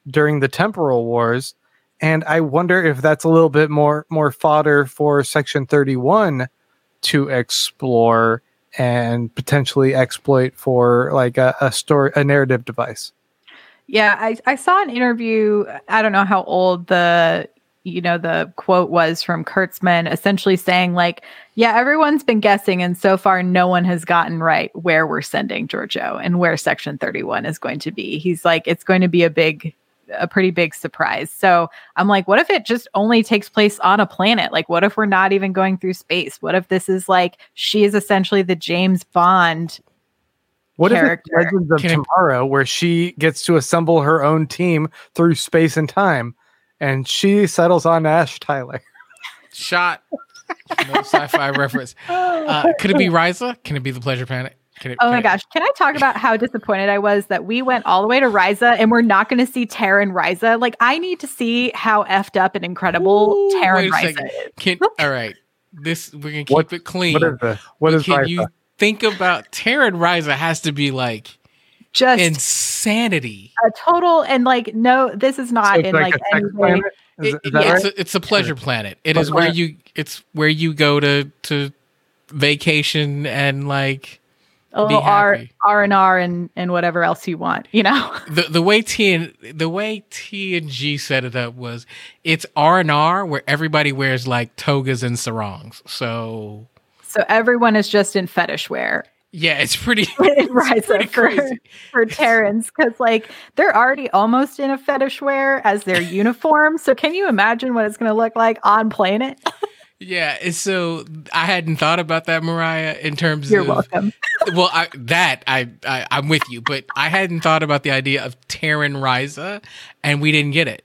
during the temporal wars, and I wonder if that's a little bit more more fodder for Section thirty-one to explore and potentially exploit for like a, a story, a narrative device. Yeah, I, I saw an interview. I don't know how old the, you know, the quote was from Kurtzman, essentially saying like, yeah, everyone's been guessing. And so far, no one has gotten right where we're sending Giorgio and where Section thirty-one is going to be. He's like, it's going to be a big, a pretty big surprise. So I'm like, what if it just only takes place on a planet? Like, what if we're not even going through space? What if this is like, she is essentially the James Bond What character. If it's Legends of Can Tomorrow, where she gets to assemble her own team through space and time, and she settles on Ash Tyler? Shot. No sci-fi reference. Uh, could it be Risa? Can it be the Pleasure Planet? Can it, oh can my it... gosh. Can I talk about how disappointed I was that we went all the way to Risa and we're not going to see Terra and Risa? Like, I need to see how effed up and incredible Ooh, Terra and Risa is. Can, all right. This, we're going to keep what, it clean. What is, the, what is Risa? You, think about Terra and Risa has to be like just insanity, a total and like no, this is not so in like, like any way. It, it, yeah, right? it's, a, it's a pleasure planet. It pleasure is where planet. you it's where you go to to vacation and like a little R R and R and and whatever else you want. You know the the way T and the way T and G set it up was it's R and R where everybody wears like togas and sarongs. So. So everyone is just in fetish wear. Yeah, it's pretty, it's pretty crazy for, for Terrans because like they're already almost in a fetish wear as their uniform. So can you imagine what it's going to look like on planet? Yeah, so I hadn't thought about that, Mariah. In terms, you're of, welcome. Well, I, that I, I I'm with you, but I hadn't thought about the idea of Terran Risa, and we didn't get it.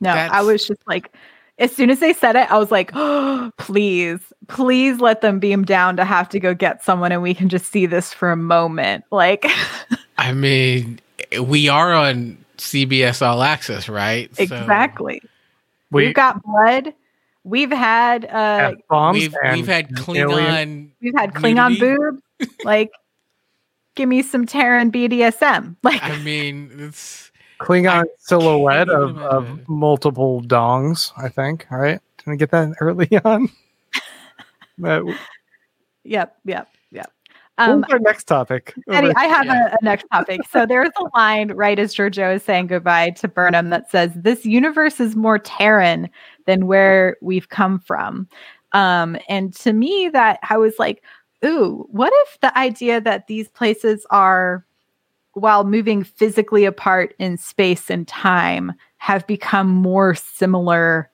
No, That's, I was just like. As soon as they said it, I was like, oh, please, please let them beam down to have to go get someone and we can just see this for a moment. Like, I mean, we are on C B S All Access, right? Exactly. So we, we've got blood. We've had uh, bombs. We've, we've had Klingon. Alien. We've had Klingon boobs. Like, give me some Terran B D S M. Like, I mean, it's. Klingon I silhouette of, of multiple dongs, I think. All right. Did I get that early on? w- yep, yep, yep. Um, What's our next topic? Eddie, I have yeah. a, a next topic. So there's a line right as Giorgio is saying goodbye to Burnham that says, this universe is more Terran than where we've come from. Um, and to me, that I was like, ooh, what if the idea that these places are while moving physically apart in space and time, have become more similar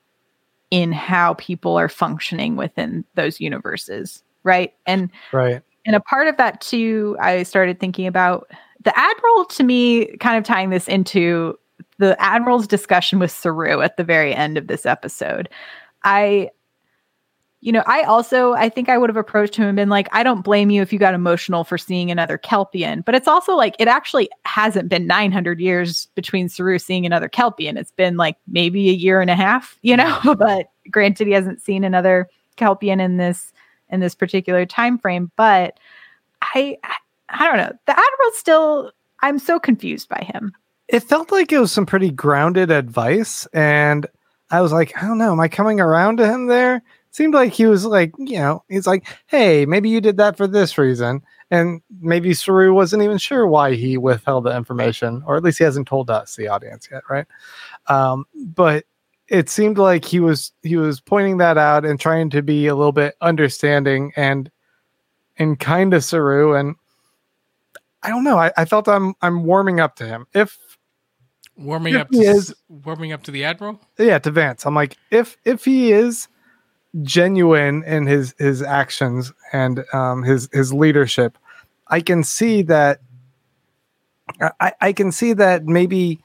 in how people are functioning within those universes, right? And right. And a part of that, too, I started thinking about the Admiral, to me, kind of tying this into the Admiral's discussion with Saru at the very end of this episode. I... You know, I also, I think I would have approached him and been like, I don't blame you if you got emotional for seeing another Kelpian. But it's also like, it actually hasn't been nine hundred years between Saru seeing another Kelpian. It's been like maybe a year and a half, you know, but granted, he hasn't seen another Kelpian in this, in this particular time frame. But I, I don't know. The Admiral's still, I'm so confused by him. It felt like it was some pretty grounded advice. And I was like, I don't know. Am I coming around to him there? Seemed like he was like, you know, he's like, hey, maybe you did that for this reason. And maybe Saru wasn't even sure why he withheld the information, or at least he hasn't told us, the audience, yet. Right. Um, but it seemed like he was he was pointing that out and trying to be a little bit understanding and and kind of Saru. And I don't know. I, I felt I'm I'm warming up to him. If warming if up to is, warming up to the Admiral. Yeah. To Vance. I'm like, if if he is. genuine in his his actions and um his his leadership, I can see that I, I can see that maybe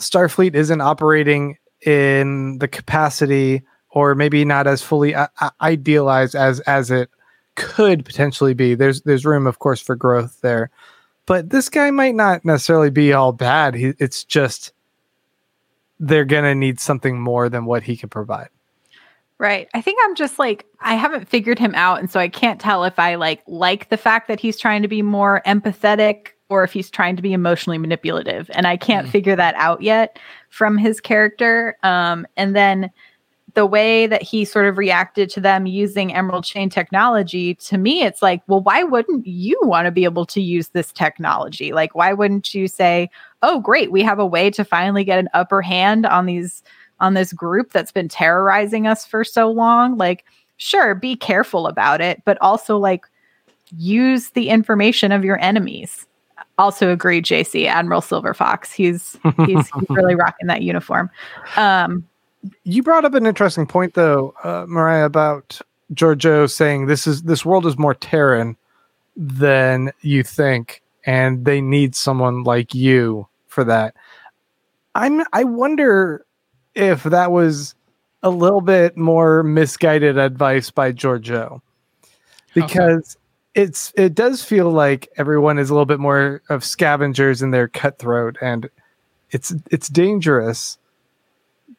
Starfleet isn't operating in the capacity, or maybe not as fully uh, idealized as as it could potentially be. There's there's room, of course, for growth there, but this guy might not necessarily be all bad. He, it's just they're gonna need something more than what he can provide. Right. I think I'm just like, I haven't figured him out. And so I can't tell if I like, like the fact that he's trying to be more empathetic or if he's trying to be emotionally manipulative. And I can't mm. figure that out yet from his character. Um, and then the way that he sort of reacted to them using Emerald Chain technology, to me, it's like, well, why wouldn't you want to be able to use this technology? Like, why wouldn't you say, oh, great, we have a way to finally get an upper hand on these, on this group that's been terrorizing us for so long? Like, sure, be careful about it, but also, like, use the information of your enemies. Also agree, J C, Admiral Silver Fox. He's, he's, he's really rocking that uniform. Um, You brought up an interesting point, though, uh, Mariah, about Giorgio saying this is this world is more Terran than you think, and they need someone like you for that. I'm I wonder if that was a little bit more misguided advice by Giorgio, because okay. it's it does feel like everyone is a little bit more of scavengers and they're cutthroat, and it's it's dangerous.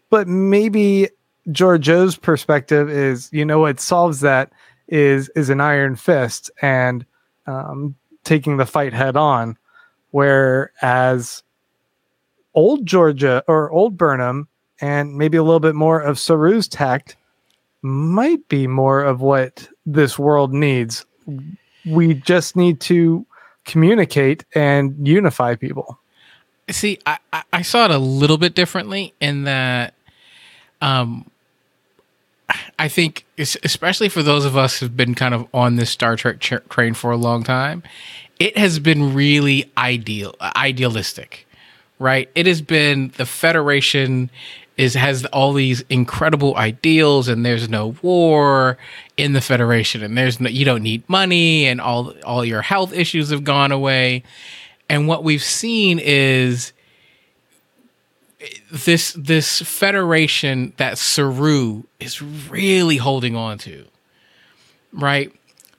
But maybe Giorgio's perspective is, you know, what solves that is is an iron fist and um, taking the fight head on. Whereas old Giorgio or old Burnham, and maybe a little bit more of Saru's tact, might be more of what this world needs. We just need to communicate and unify people. See, I, I saw it a little bit differently in that. Um, I think, especially for those of us who've been kind of on this Star Trek tra- train for a long time, it has been really ideal, idealistic, right? It has been the Federation is has all these incredible ideals, and there's no war in the Federation, and there's no, you don't need money, and all all your health issues have gone away, and what we've seen is this this Federation that Saru is really holding on to, right?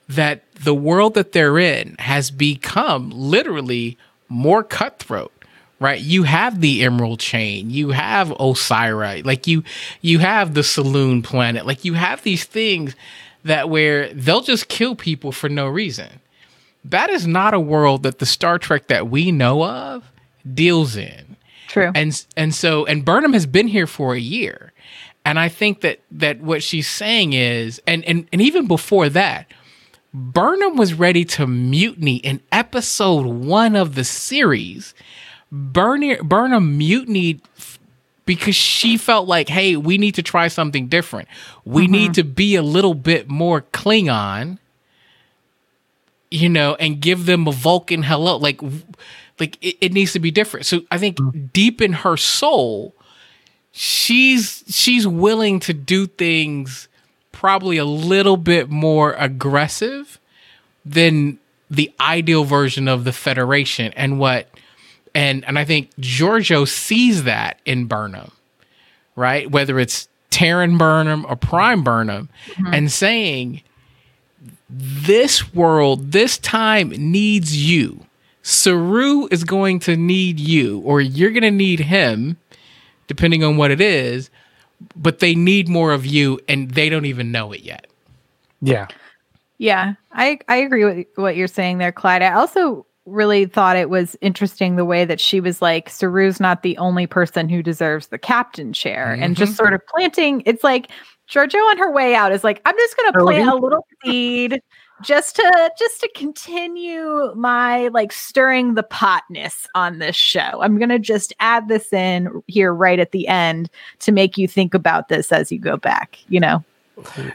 That the world that they're in has become literally more cutthroat, right? You have the Emerald Chain, you have Osira, like you you have the Saloon Planet, like you have these things that where they'll just kill people for no reason. That is not a world that the Star Trek that we know of deals in. True. And and so and Burnham has been here for a year. And I think that that what she's saying is, and and, and even before that, Burnham was ready to mutiny in episode one of the series. Burn, Burnham mutinied f- because she felt like, hey, we need to try something different. We mm-hmm. need to be a little bit more Klingon, you know, and give them a Vulcan hello. Like, like it, it needs to be different. So I think mm-hmm. deep in her soul, she's she's willing to do things probably a little bit more aggressive than the ideal version of the Federation. And what and and I think Giorgio sees that in Burnham, right? Whether it's Terran Burnham or Prime Burnham, mm-hmm. and saying, this world, this time needs you. Saru is going to need you, or you're going to need him, depending on what it is, but they need more of you, and they don't even know it yet. Yeah. Yeah, I, I agree with what you're saying there, Clyde. I also really thought it was interesting the way that she was like, Saru's not the only person who deserves the captain chair, mm-hmm. and just sort of planting, it's like, Giorgio on her way out is like, I'm just going to plant a little seed just to just to continue my like stirring the potness on this show. I'm going to just add this in here right at the end to make you think about this as you go back, you know?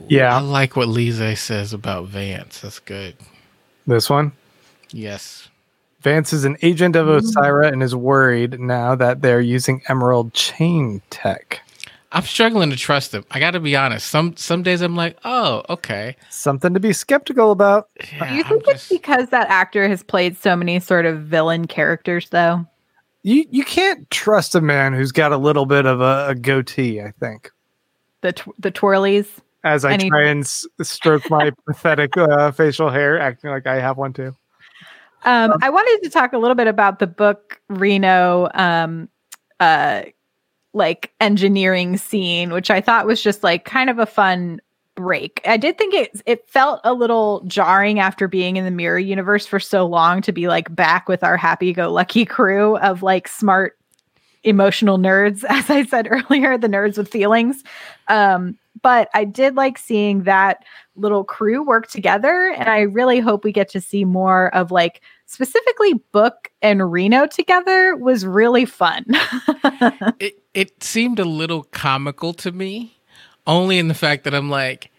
Yeah. I like what Lise says about Vance. That's good. This one? Yes. Vance is an agent of Osira mm-hmm. and is worried now that they're using Emerald Chain tech. I'm struggling to trust them. I got to be honest. Some some days I'm like, oh, okay. Something to be skeptical about. Yeah, do you think I'm it's just... because that actor has played so many sort of villain characters, though? You you can't trust a man who's got a little bit of a, a goatee, I think. The tw- the twirlies? As I Any... try and s- stroke my pathetic uh, facial hair, acting like I have one, too. Um, um, I wanted to talk a little bit about the book Reno... Um, uh, like engineering scene, which I thought was just like kind of a fun break. I did think it it felt a little jarring after being in the Mirror Universe for so long to be like back with our happy-go-lucky crew of like smart emotional nerds, as I said earlier, the nerds with feelings. Um, but I did like seeing that little crew work together. And I really hope we get to see more of, like, specifically Book and Reno together was really fun. it, it seemed a little comical to me, only in the fact that I'm like,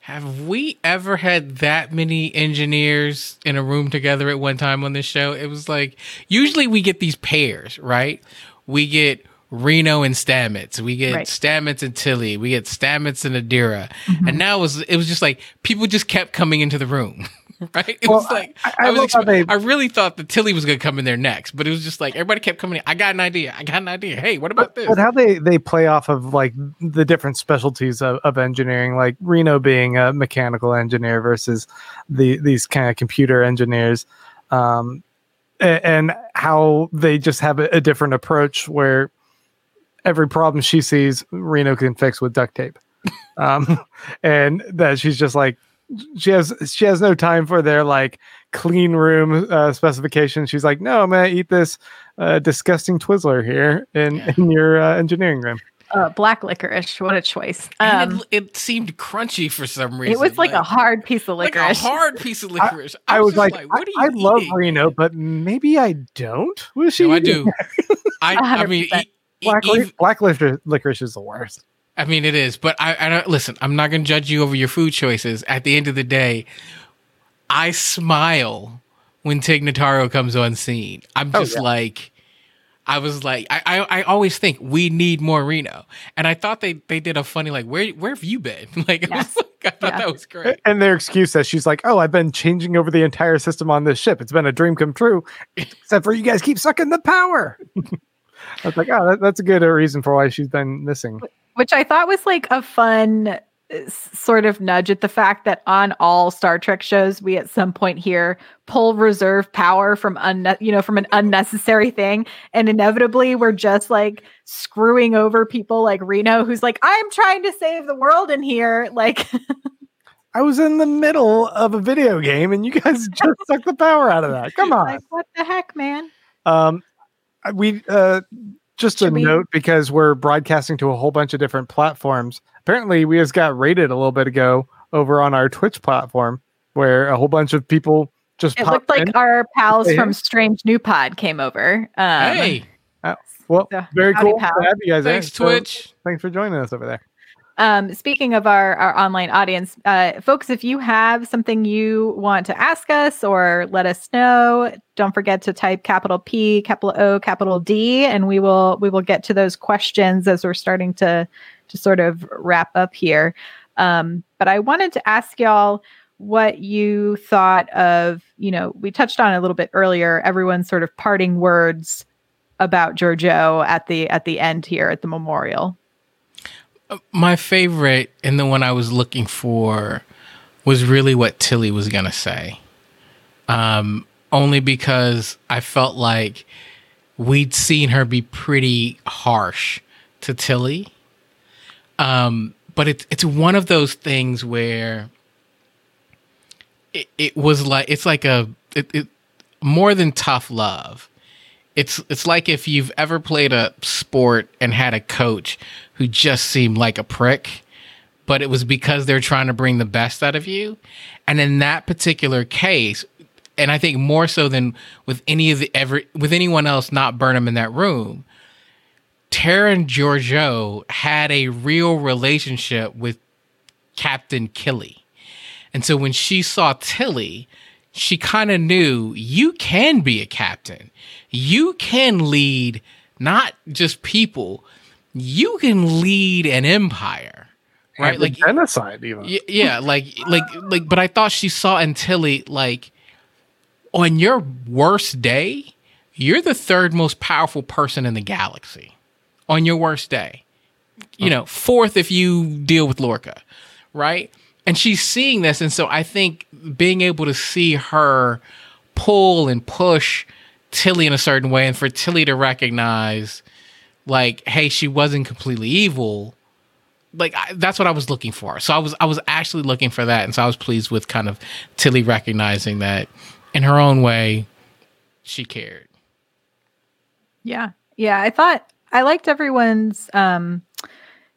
have we ever had that many engineers in a room together at one time on this show? It was like, usually we get these pairs, right? We get Reno and Stamets. We get right. Stamets and Tilly. We get Stamets and Adira. Mm-hmm. And now it was, it was just like, people just kept coming into the room, right? It well, was like, I, I, I, was exp- they- I really thought that Tilly was going to come in there next, but it was just like, everybody kept coming in. I got an idea. I got an idea. Hey, what about but, this? But how they, they play off of, like, the different specialties of, of engineering, like Reno being a mechanical engineer versus the these kind of computer engineers. Um And how they just have a different approach where every problem she sees, Reno can fix with duct tape. Um, and that she's just like, she has she has no time for their, like, clean room uh, specifications. She's like, no, man, eat this uh, disgusting Twizzler here in, in your uh, engineering room. Uh, black licorice, what a choice. Um, and it, it seemed crunchy for some reason. It was like, like a hard piece of licorice. Like a hard piece of licorice. I, I was, was like, like, what are you I eating? love Reno, but maybe I don't. What is she no, I do. I, I mean, e- black, e- li- black licorice is the worst. I mean, it is, but I, I don't, listen, I'm not going to judge you over your food choices. At the end of the day, I smile when Tig Notaro comes on scene. I'm just oh, yeah. like... I was like, I, I I always think we need more Reno. And I thought they, they did a funny, like, where where have you been? Like, it yes. was like I thought yeah. that was great. And their excuse that she's like, oh, I've been changing over the entire system on this ship. It's been a dream come true, except for you guys keep sucking the power. I was like, oh, that, that's a good reason for why she's been missing. Which I thought was like a fun sort of nudge at the fact that on all Star Trek shows, we at some point here pull reserve power from un- you know, from an unnecessary thing, and inevitably we're just like screwing over people like Reno, who's like, I'm trying to save the world in here. Like, I was in the middle of a video game, and you guys just sucked the power out of that. Come on, like, what the heck, man? Um, we uh. Just Should a we... note, because we're broadcasting to a whole bunch of different platforms. Apparently, we just got raided a little bit ago over on our Twitch platform, where a whole bunch of people just. It looked like in. our pals hey. from Strange New Pod came over. Um, hey, uh, well, so, very cool pal. to have you guys. Thanks, so, Twitch. Thanks for joining us over there. Um, speaking of our, our online audience, uh, folks, if you have something you want to ask us or let us know, don't forget to type capital P, capital O, capital D, and we will we will get to those questions as we're starting to to sort of wrap up here. Um, but I wanted to ask y'all what you thought of, you know, we touched on it a little bit earlier, everyone's sort of parting words about Giorgio at the at the end here at the memorial. My favorite and the one I was looking for was really what Tilly was going to say. Um, only because I felt like we'd seen her be pretty harsh to Tilly. Um, but it, it's one of those things where it, it was like, it's like a, it, it more than tough love. It's it's like if you've ever played a sport and had a coach who just seemed like a prick, but it was because they're trying to bring the best out of you. And in that particular case, and I think more so than with any of the ever with anyone else, not Burnham in that room, Terra and Giorgio had a real relationship with Captain Killy, and so when she saw Tilly, she kind of knew you can be a captain. You can lead not just people. You can lead an empire, right? And like genocide, even. Y- yeah, like, like, like. But I thought she saw in Tilly, like, on your worst day, you're the third most powerful person in the galaxy. On your worst day, you know, fourth if you deal with Lorca, right? And she's seeing this, and so I think being able to see her pull and push Tilly in a certain way, and for Tilly to recognize, like, hey, she wasn't completely evil, like, I, that's what I was looking for. So I was I was actually looking for that, and so I was pleased with kind of Tilly recognizing that in her own way, she cared. Yeah, yeah, I thought I liked everyone's, um,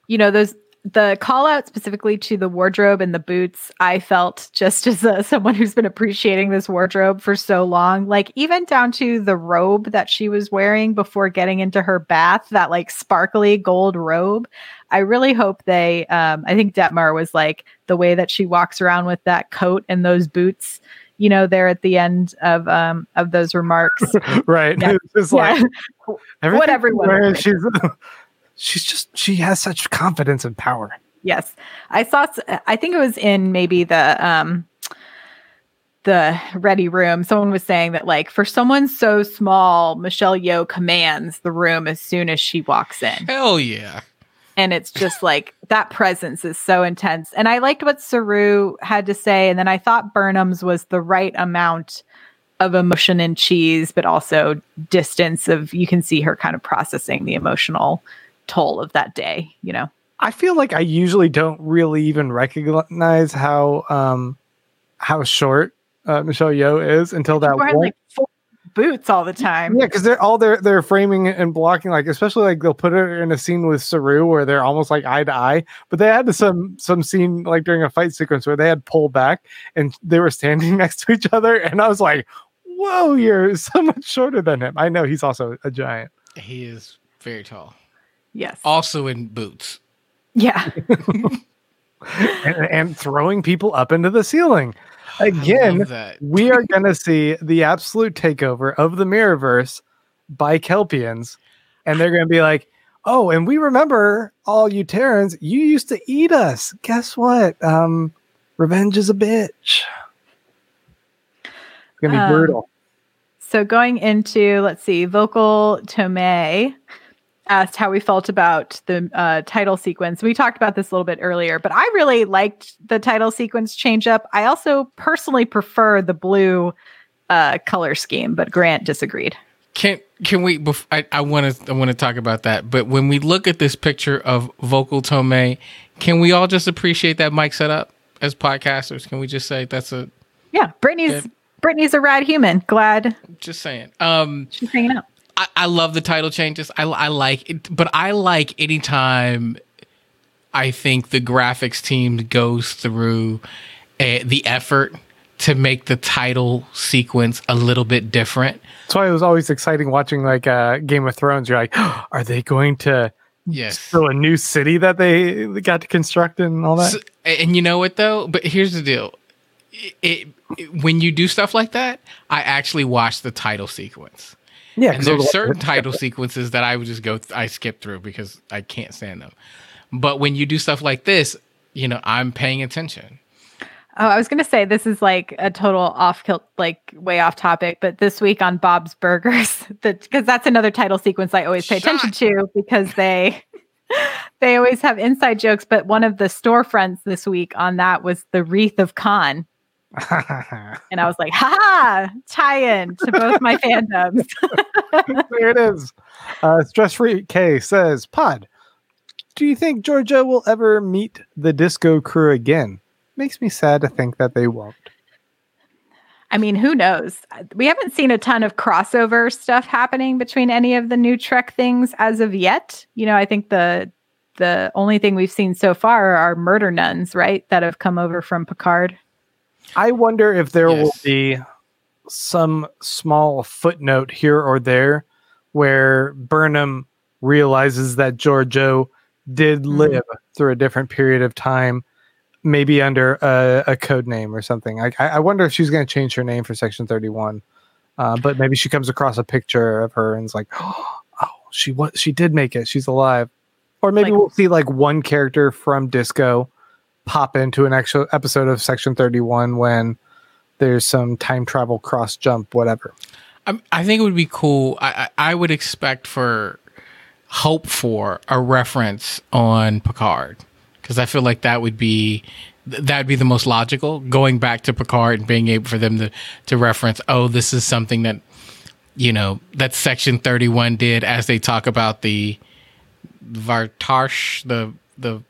you know, those the call out specifically to the wardrobe and the boots. I felt just as a, someone who's been appreciating this wardrobe for so long, like even down to the robe that she was wearing before getting into her bath, that like sparkly gold robe. I really hope they, um, I think Detmer was like the way that she walks around with that coat and those boots, you know, there at the end of um of those remarks. Right. Yeah. It's just like yeah. what everyone wearing, she's she's just she has such confidence and power. Yes. I saw I think it was in maybe the um the ready room. Someone was saying that like for someone so small, Michelle Yeoh commands the room as soon as she walks in. Hell yeah. And it's just like that presence is so intense. And I liked what Saru had to say. And then I thought Burnham's was the right amount of emotion and cheese, but also distance of you can see her kind of processing the emotional toll of that day. You know, I feel like I usually don't really even recognize how um, how short uh, Michelle Yeoh is until that one. Like four- boots all the time. Yeah, because they're all they're they're framing and blocking, like especially like they'll put her in a scene with Saru where they're almost like eye to eye, but they had some some scene like during a fight sequence where they had pull back and they were standing next to each other, and I was like, whoa, you're so much shorter than him. I know he's also a giant. He is very tall. Yes. Also in boots. Yeah. and, and throwing people up into the ceiling. Again, we are going to see the absolute takeover of the Mirrorverse by Kelpians. And they're going to be like, oh, and we remember all you Terrans, you used to eat us. Guess what? Um, revenge is a bitch. It's going to be um, brutal. So going into, let's see, Vocal Tomei asked how we felt about the uh, title sequence. We talked about this a little bit earlier, but I really liked the title sequence change up. I also personally prefer the blue uh, color scheme, but Grant disagreed. Can can we? Bef- I, I want to I want to talk about that. But when we look at this picture of Vocal Tomei, can we all just appreciate that mic setup as podcasters? Can we just say that's a yeah? Brittany's good. Brittany's a rad human. Glad. Just saying. Um, she's hanging out. I, I love the title changes. I, I like it, but I like anytime I think the graphics team goes through a, the effort to make the title sequence a little bit different. That's why it was always exciting watching like uh, Game of Thrones. You're like, oh, are they going to yes. show a new city that they got to construct and all that? So, and you know what though? But here's the deal. It, it, it, when you do stuff like that, I actually watch the title sequence. Yeah, and there's certain title sequences that I would just go, th- I skip through because I can't stand them. But when you do stuff like this, you know, I'm paying attention. Oh, I was going to say this is like a total off kilt, like way off topic. But this week on Bob's Burgers, because that, that's another title sequence I always pay Shut attention to because they they always have inside jokes. But one of the storefronts this week on that was the Wreath of Khan. And I was like, ha, tie in to both my fandoms. There it is. Uh, Stress-Free K says, Pod, do you think Giorgio will ever meet the disco crew again? Makes me sad to think that they won't. I mean, who knows? We haven't seen a ton of crossover stuff happening between any of the new Trek things as of yet. You know, I think the the only thing we've seen so far are murder nuns, right? That have come over from Picard. I wonder if there yes. will be some small footnote here or there where Burnham realizes that Giorgio did mm-hmm. live through a different period of time, maybe under a, a code name or something. I, I wonder if she's going to change her name for Section thirty-one, uh, but maybe she comes across a picture of her and is like, oh, she was, she did make it. She's alive. Or maybe like, we'll see like one character from Disco pop into an actual episode of Section thirty-one when there's some time travel, cross jump, whatever. I, I think it would be cool. I, I, I would expect for, hope for a reference on Picard, because I feel like that would be that'd be the most logical, going back to Picard and being able for them to to reference. Oh, this is something that you know that Section thirty-one did, as they talk about the Vartarsh, the the.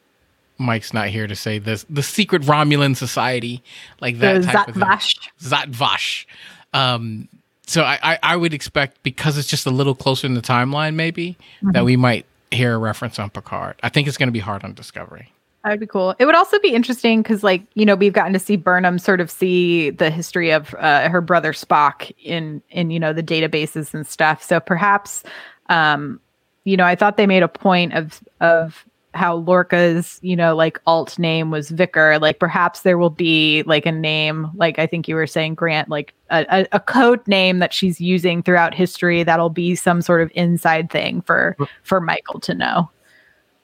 Mike's not here to say this. The secret Romulan society, like that the type Zatvash. of thing. Zatvash. Um, So I, I, I would expect, because it's just a little closer in the timeline, maybe, mm-hmm. that we might hear a reference on Picard. I think it's going to be hard on Discovery. That would be cool. It would also be interesting because, like, you know, we've gotten to see Burnham sort of see the history of uh, her brother Spock in, in, you know, the databases and stuff. So perhaps, um, you know, I thought they made a point of of how Lorca's, you know, like alt name was Vicar. Like perhaps there will be like a name, like I think you were saying, Grant, like a, a code name that she's using throughout history. That'll be some sort of inside thing for, for Michael to know.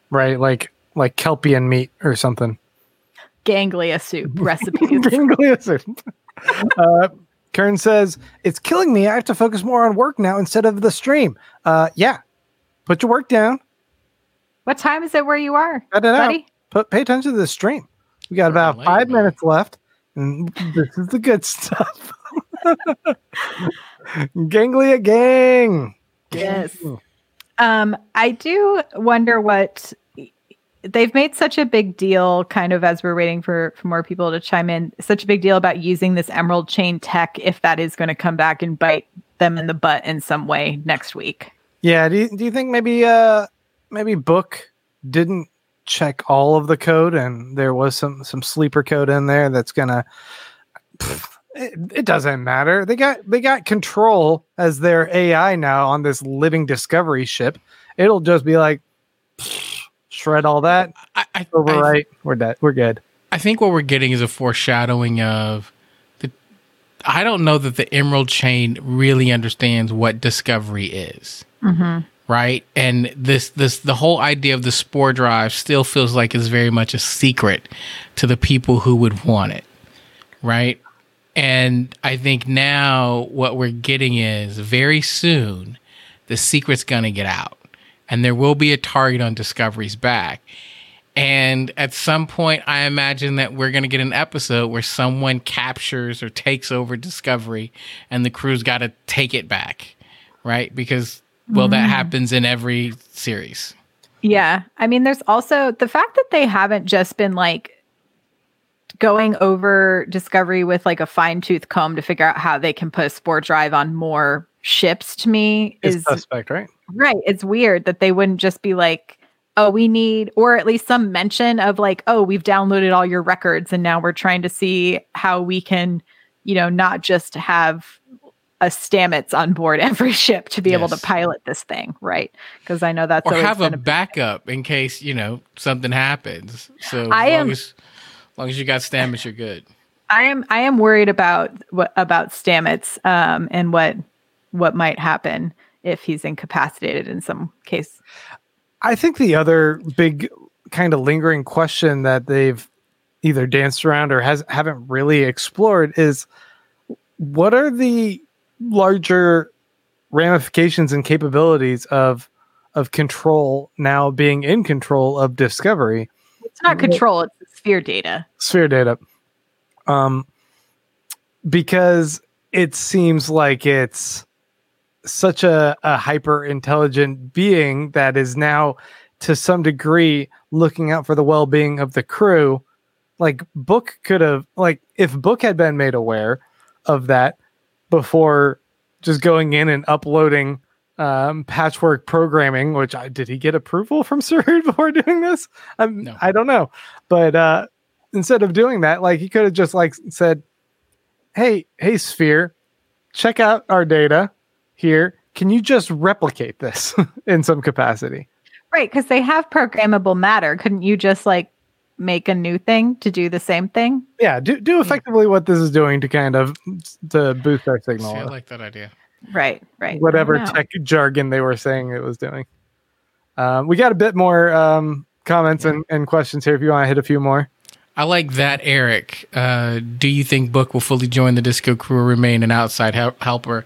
Right. Like, like Kelpian meat or something. Ganglia soup recipes. Ganglia soup. uh, Karen says, it's killing me. I have to focus more on work now instead of the stream. Uh, yeah. Put your work down. What time is it where you are? I don't know. Buddy? Put, pay attention to the stream. We got We're about late, five man. minutes left. And this is the good stuff. Ganglia gang. Yes. Um, I do wonder what... They've made such a big deal, kind of as we're waiting for, for more people to chime in, such a big deal about using this Emerald Chain tech, if that is going to come back and bite them in the butt in some way next week. Yeah. Do you, do you think maybe uh, maybe Book didn't check all of the code and there was some, some sleeper code in there that's going to... It, it doesn't matter. They got they got control as their A I now on this living Discovery ship. It'll just be like... Shred all that. I, I, Overwrite. I, we're dead. We're good. I think what we're getting is a foreshadowing of the. I don't know that the Emerald Chain really understands what Discovery is, mm-hmm. right? And this, this, the whole idea of the spore drive still feels like it's very much a secret to the people who would want it, right? And I think now what we're getting is very soon the secret's going to get out. And there will be a target on Discovery's back. And at some point, I imagine that we're going to get an episode where someone captures or takes over Discovery and the crew's got to take it back, right? Because, well, mm. that happens in every series. Yeah. I mean, there's also the fact that they haven't just been like going over Discovery with like a fine-tooth comb to figure out how they can put a spore drive on more ships, to me is suspect, right? Right. It's weird that they wouldn't just be like, oh, we need, or at least some mention of like, oh, we've downloaded all your records and now we're trying to see how we can, you know, not just have a Stamets on board every ship to be yes. able to pilot this thing, right? Because I know that's or have a backup in case, you know, something happens. So I as long am, as, as long as you got Stamets, you're good. I am I am worried about what about Stamets um, and what what might happen if he's incapacitated in some case. I think the other big kind of lingering question that they've either danced around or has haven't really explored is what are the larger ramifications and capabilities of of control now being in control of Discovery? It's not control, it's sphere data. Sphere data. Um, because it seems like it's such a, a hyper intelligent being that is now to some degree looking out for the well-being of the crew. Like Book could have, like if Book had been made aware of that before just going in and uploading um, patchwork programming, which I, did he get approval from Saru before doing this? Um, no. I don't know. But uh, instead of doing that, like he could have just like said, Hey, Hey Sphere, check out our data. Here, can you just replicate this in some capacity? Right, because they have programmable matter. Couldn't you just like make a new thing to do the same thing? Yeah, do do effectively what this is doing to kind of to boost our signal. See, I like that idea. Right, right. Whatever tech jargon they were saying it was doing. Um, we got a bit more um, comments yeah. and, and questions here if you want to hit a few more. I like that, Eric. Uh, do you think Book will fully join the Disco crew or remain an outside help- helper?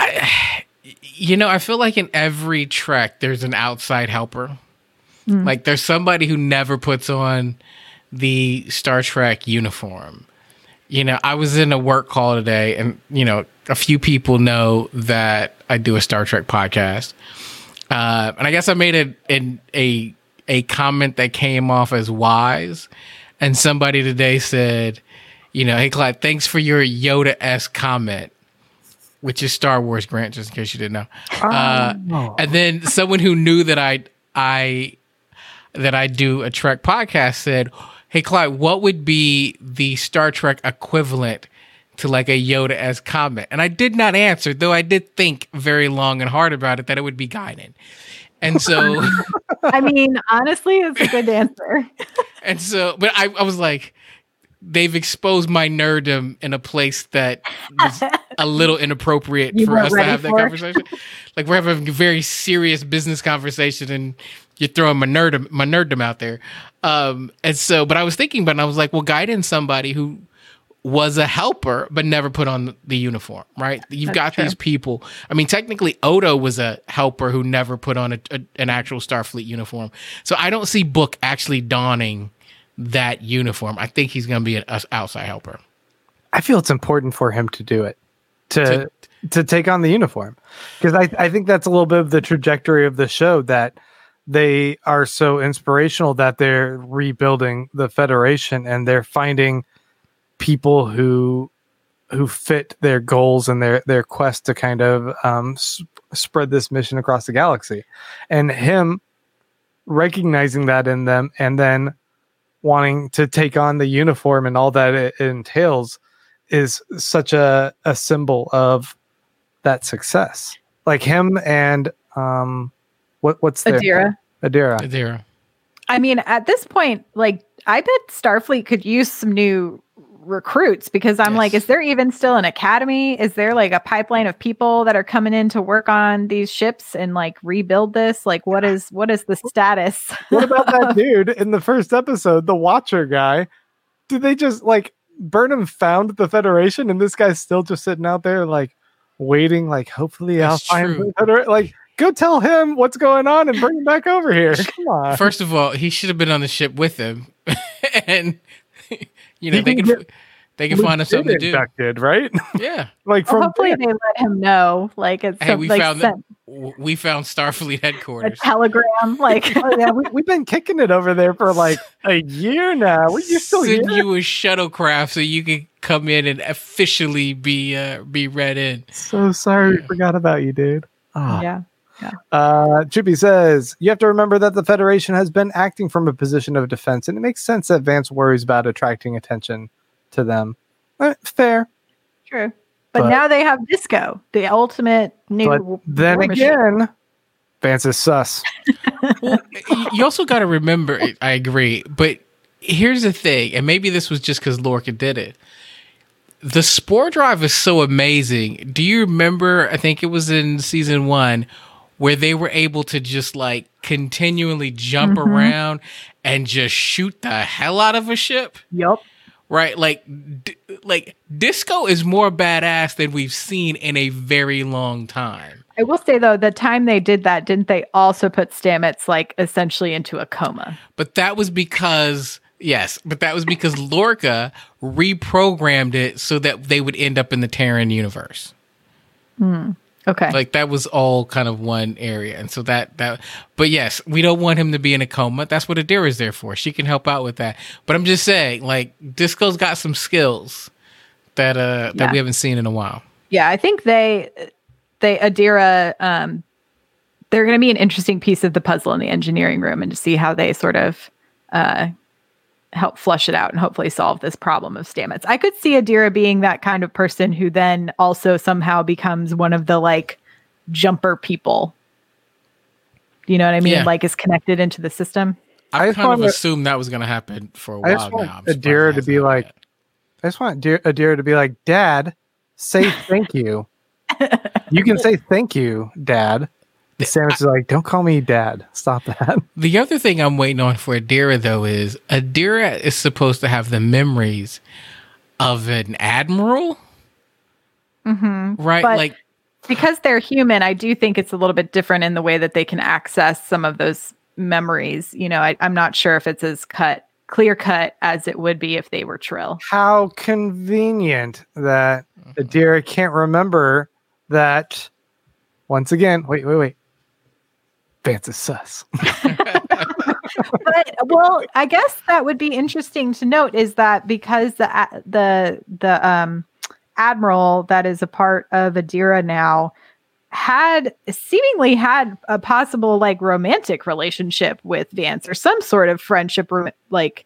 I, you know, I feel like in every Trek, there's an outside helper. Mm. Like there's somebody who never puts on the Star Trek uniform. You know, I was in a work call today and, you know, a few people know that I do a Star Trek podcast. Uh, and I guess I made a, a, a, a comment that came off as wise. And somebody today said, you know, hey, Clyde, thanks for your Yoda-esque comment. which is Star Wars, Grant, just in case you didn't know. Oh. Uh, and then someone who knew that I I that I do a Trek podcast said, "Hey, Clyde, what would be the Star Trek equivalent to like a Yoda-esque comment?" And I did not answer, though I did think very long and hard about it that it would be Guinan. And so, I mean, honestly, it's a good answer. And so, but I, I was like, they've exposed my nerddom in a place that was a little inappropriate you for us to have that conversation. Like, we're having a very serious business conversation and you're throwing my nerd, my nerddom out there. Um, and so, but I was thinking about it and I was like, well, Guinan, somebody who was a helper, but never put on the uniform, right? You've That's got true. These people. I mean, technically Odo was a helper who never put on a, a, an actual Starfleet uniform. So I don't see Book actually donning that uniform. I think he's going to be an outside helper. I feel it's important for him to do it, to to, to take on the uniform, because I, I think that's a little bit of the trajectory of the show, that they are so inspirational that they're rebuilding the Federation and they're finding people who who fit their goals and their their quest to kind of um, sp- spread this mission across the galaxy, and him recognizing that in them and then wanting to take on the uniform and all that it entails is such a, a symbol of that success. Like him and um, what what's their Adira. Adira. Adira. I mean, at this point, like, I bet Starfleet could use some new recruits, because I'm yes. like, is there even still an academy? Is there like a pipeline of people that are coming in to work on these ships and like rebuild this? Like, what is what is the status? What about that dude in the first episode, the Watcher guy? Did they just like Burnham found the Federation and this guy's still just sitting out there like waiting, like hopefully That's I'll true. Find the Federation? Like, go tell him what's going on and bring him back over here. Come on. First of all, he should have been on the ship with him. And you know, they can, get, they can find us something to do. Infected, right? Yeah. Like from well, hopefully there. They let him know. Like it's hey, some, we like found the, we found Starfleet headquarters. A telegram, like oh yeah, we, we've been kicking it over there for like a year now. We're still Send here? You a shuttlecraft so you can come in and officially be uh, be read in. So sorry, yeah. we forgot about you, dude. Ah. Yeah. Yeah. Uh, Chippy says, you have to remember that the Federation has been acting from a position of defense, and it makes sense that Vance worries about attracting attention to them. Uh, fair. True. But, but now they have Disco, the ultimate new but then again, machine. Vance is sus. Well, you also got to remember, I agree, but here's the thing, and maybe this was just because Lorca did it. The spore drive is so amazing. Do you remember, I think it was in season one, where they were able to just like continually jump mm-hmm. around and just shoot the hell out of a ship. Yep. Right. Like, d- like Disco is more badass than we've seen in a very long time. I will say though, the time they did that, didn't they also put Stamets like essentially into a coma? But that was because yes, but that was because Lorca reprogrammed it so that they would end up in the Terran universe. Hmm. Okay. Like that was all kind of one area. And so that, that, but yes, we don't want him to be in a coma. That's what Adira is there for. She can help out with that. But I'm just saying, like, Disco's got some skills that, uh, yeah. that we haven't seen in a while. Yeah. I think they, they, Adira, um, they're going to be an interesting piece of the puzzle in the engineering room, and to see how they sort of, uh, help flush it out and hopefully solve this problem of Stamets. I could see Adira being that kind of person who then also somehow becomes one of the like jumper people. You know what I mean? Yeah. Like is connected into the system. I, I kind of assumed that was going to happen for a I while now. Adira to be like, yet. I just want Adira to be like, Dad, say thank you. You can say thank you, Dad. The Stamets is like, don't call me Dad. Stop that. The other thing I'm waiting on for Adira, though, is Adira is supposed to have the memories of an admiral. Mm-hmm. Right? But like, because they're human, I do think it's a little bit different in the way that they can access some of those memories. You know, I, I'm not sure if it's as cut, clear cut as it would be if they were Trill. How convenient that mm-hmm. Adira can't remember that. Once again, wait, wait, wait. Vance is sus. But well, I guess that would be interesting to note, is that because the the the um, admiral that is a part of Adira now had seemingly had a possible like romantic relationship with Vance or some sort of friendship, like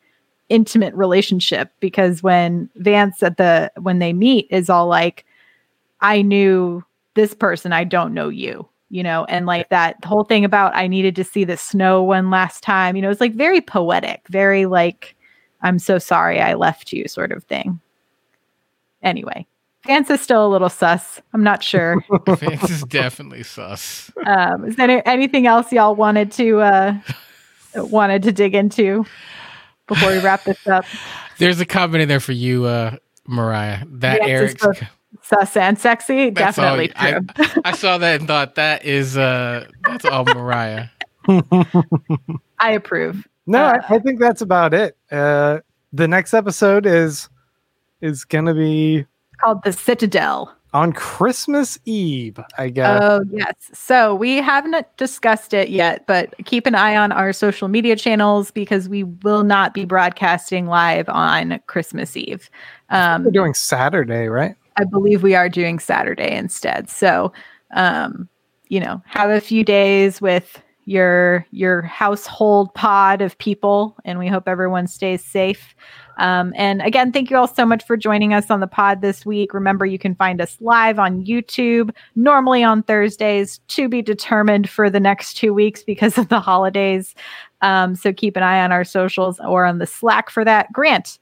intimate relationship, because when Vance at the, when they meet is all like, I knew this person, I don't know you, you know, and like that whole thing about I needed to see the snow one last time, you know, it's like very poetic, very like, I'm so sorry I left you sort of thing. Anyway, Vance is still a little sus. I'm not sure. Vance is definitely sus. Um, is there anything else y'all wanted to uh, wanted to dig into before we wrap this up? There's a comment in there for you, uh, Mariah. That Vance Eric's is sus and sexy. That's definitely all, true. I, I saw that and thought that is uh, that's all, Mariah. I approve. No, uh, I, I think that's about it. Uh, the next episode is is gonna be called The Citadel on Christmas Eve, I guess. Oh yes. So we haven't discussed it yet, but keep an eye on our social media channels because we will not be broadcasting live on Christmas Eve. Um, we're doing Saturday, right? I believe we are doing Saturday instead. So, um, you know, have a few days with your, your household pod of people, and we hope everyone stays safe. Um, and again, thank you all so much for joining us on the pod this week. Remember, you can find us live on YouTube, normally on Thursdays, to be determined for the next two weeks because of the holidays. Um, so keep an eye on our socials or on the Slack for that. Grant,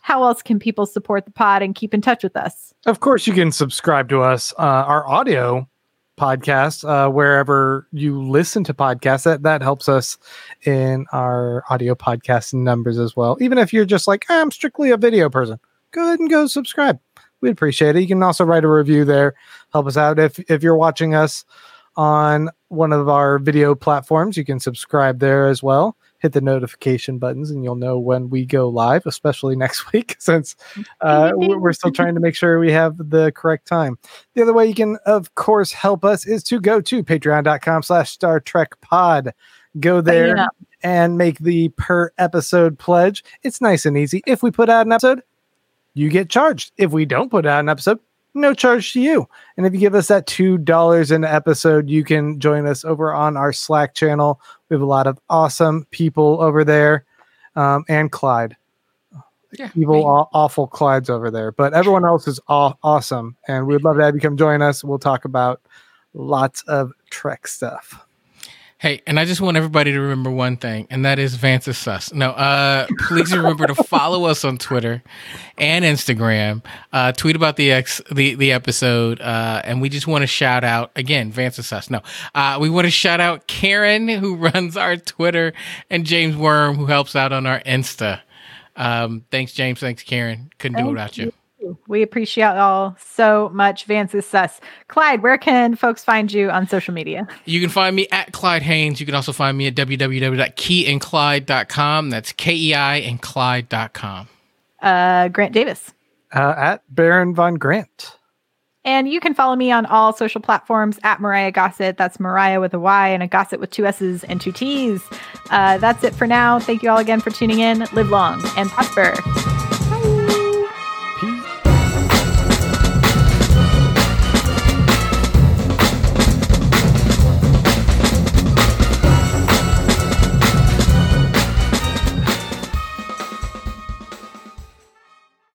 how else can people support the pod and keep in touch with us? Of course, you can subscribe to us, uh, our audio podcast, uh, wherever you listen to podcasts. That that helps us in our audio podcast numbers as well. Even if you're just like, I'm strictly a video person, go ahead and go subscribe. We'd appreciate it. You can also write a review there. Help us out. If if you're watching us on one of our video platforms, you can subscribe there as well. Hit the notification buttons and you'll know when we go live, especially next week, since uh, we're still trying to make sure we have the correct time. The other way you can, of course, help us is to go to patreon.com slash Star Trek pod. Go there yeah. and make the per episode pledge. It's nice and easy. If we put out an episode, you get charged. If we don't put out an episode, no charge to you. And if you give us that two dollars an episode, you can join us over on our Slack channel. We have a lot of awesome people over there. Um, and Clyde. Yeah, Evil, aw- awful Clyde's over there. But everyone else is aw- awesome. And we'd love to have you come join us. We'll talk about lots of Trek stuff. Hey, and I just want everybody to remember one thing, and that is Vance is sus. No, uh, please remember to follow us on Twitter and Instagram. Uh, tweet about the ex the, the episode, uh, and we just want to shout out, again, Vance is sus. No, uh, we want to shout out Karen, who runs our Twitter, and James Worm, who helps out on our Insta. Um, thanks, James. Thanks, Karen. Couldn't Thank do it without you. you. We appreciate y'all so much. Vance is sus. Clyde, where can folks find you on social media? You can find me at Clyde Haynes. You can also find me at w w w dot key and clyde dot com. That's K E I and Clyde dot com. Uh, Grant Davis. Uh, at Baron Von Grant. And you can follow me on all social platforms at Mariah Gossett. That's Mariah with a Y and a Gossett with two S's and two T's. Uh, that's it for now. Thank you all again for tuning in. Live long and prosper.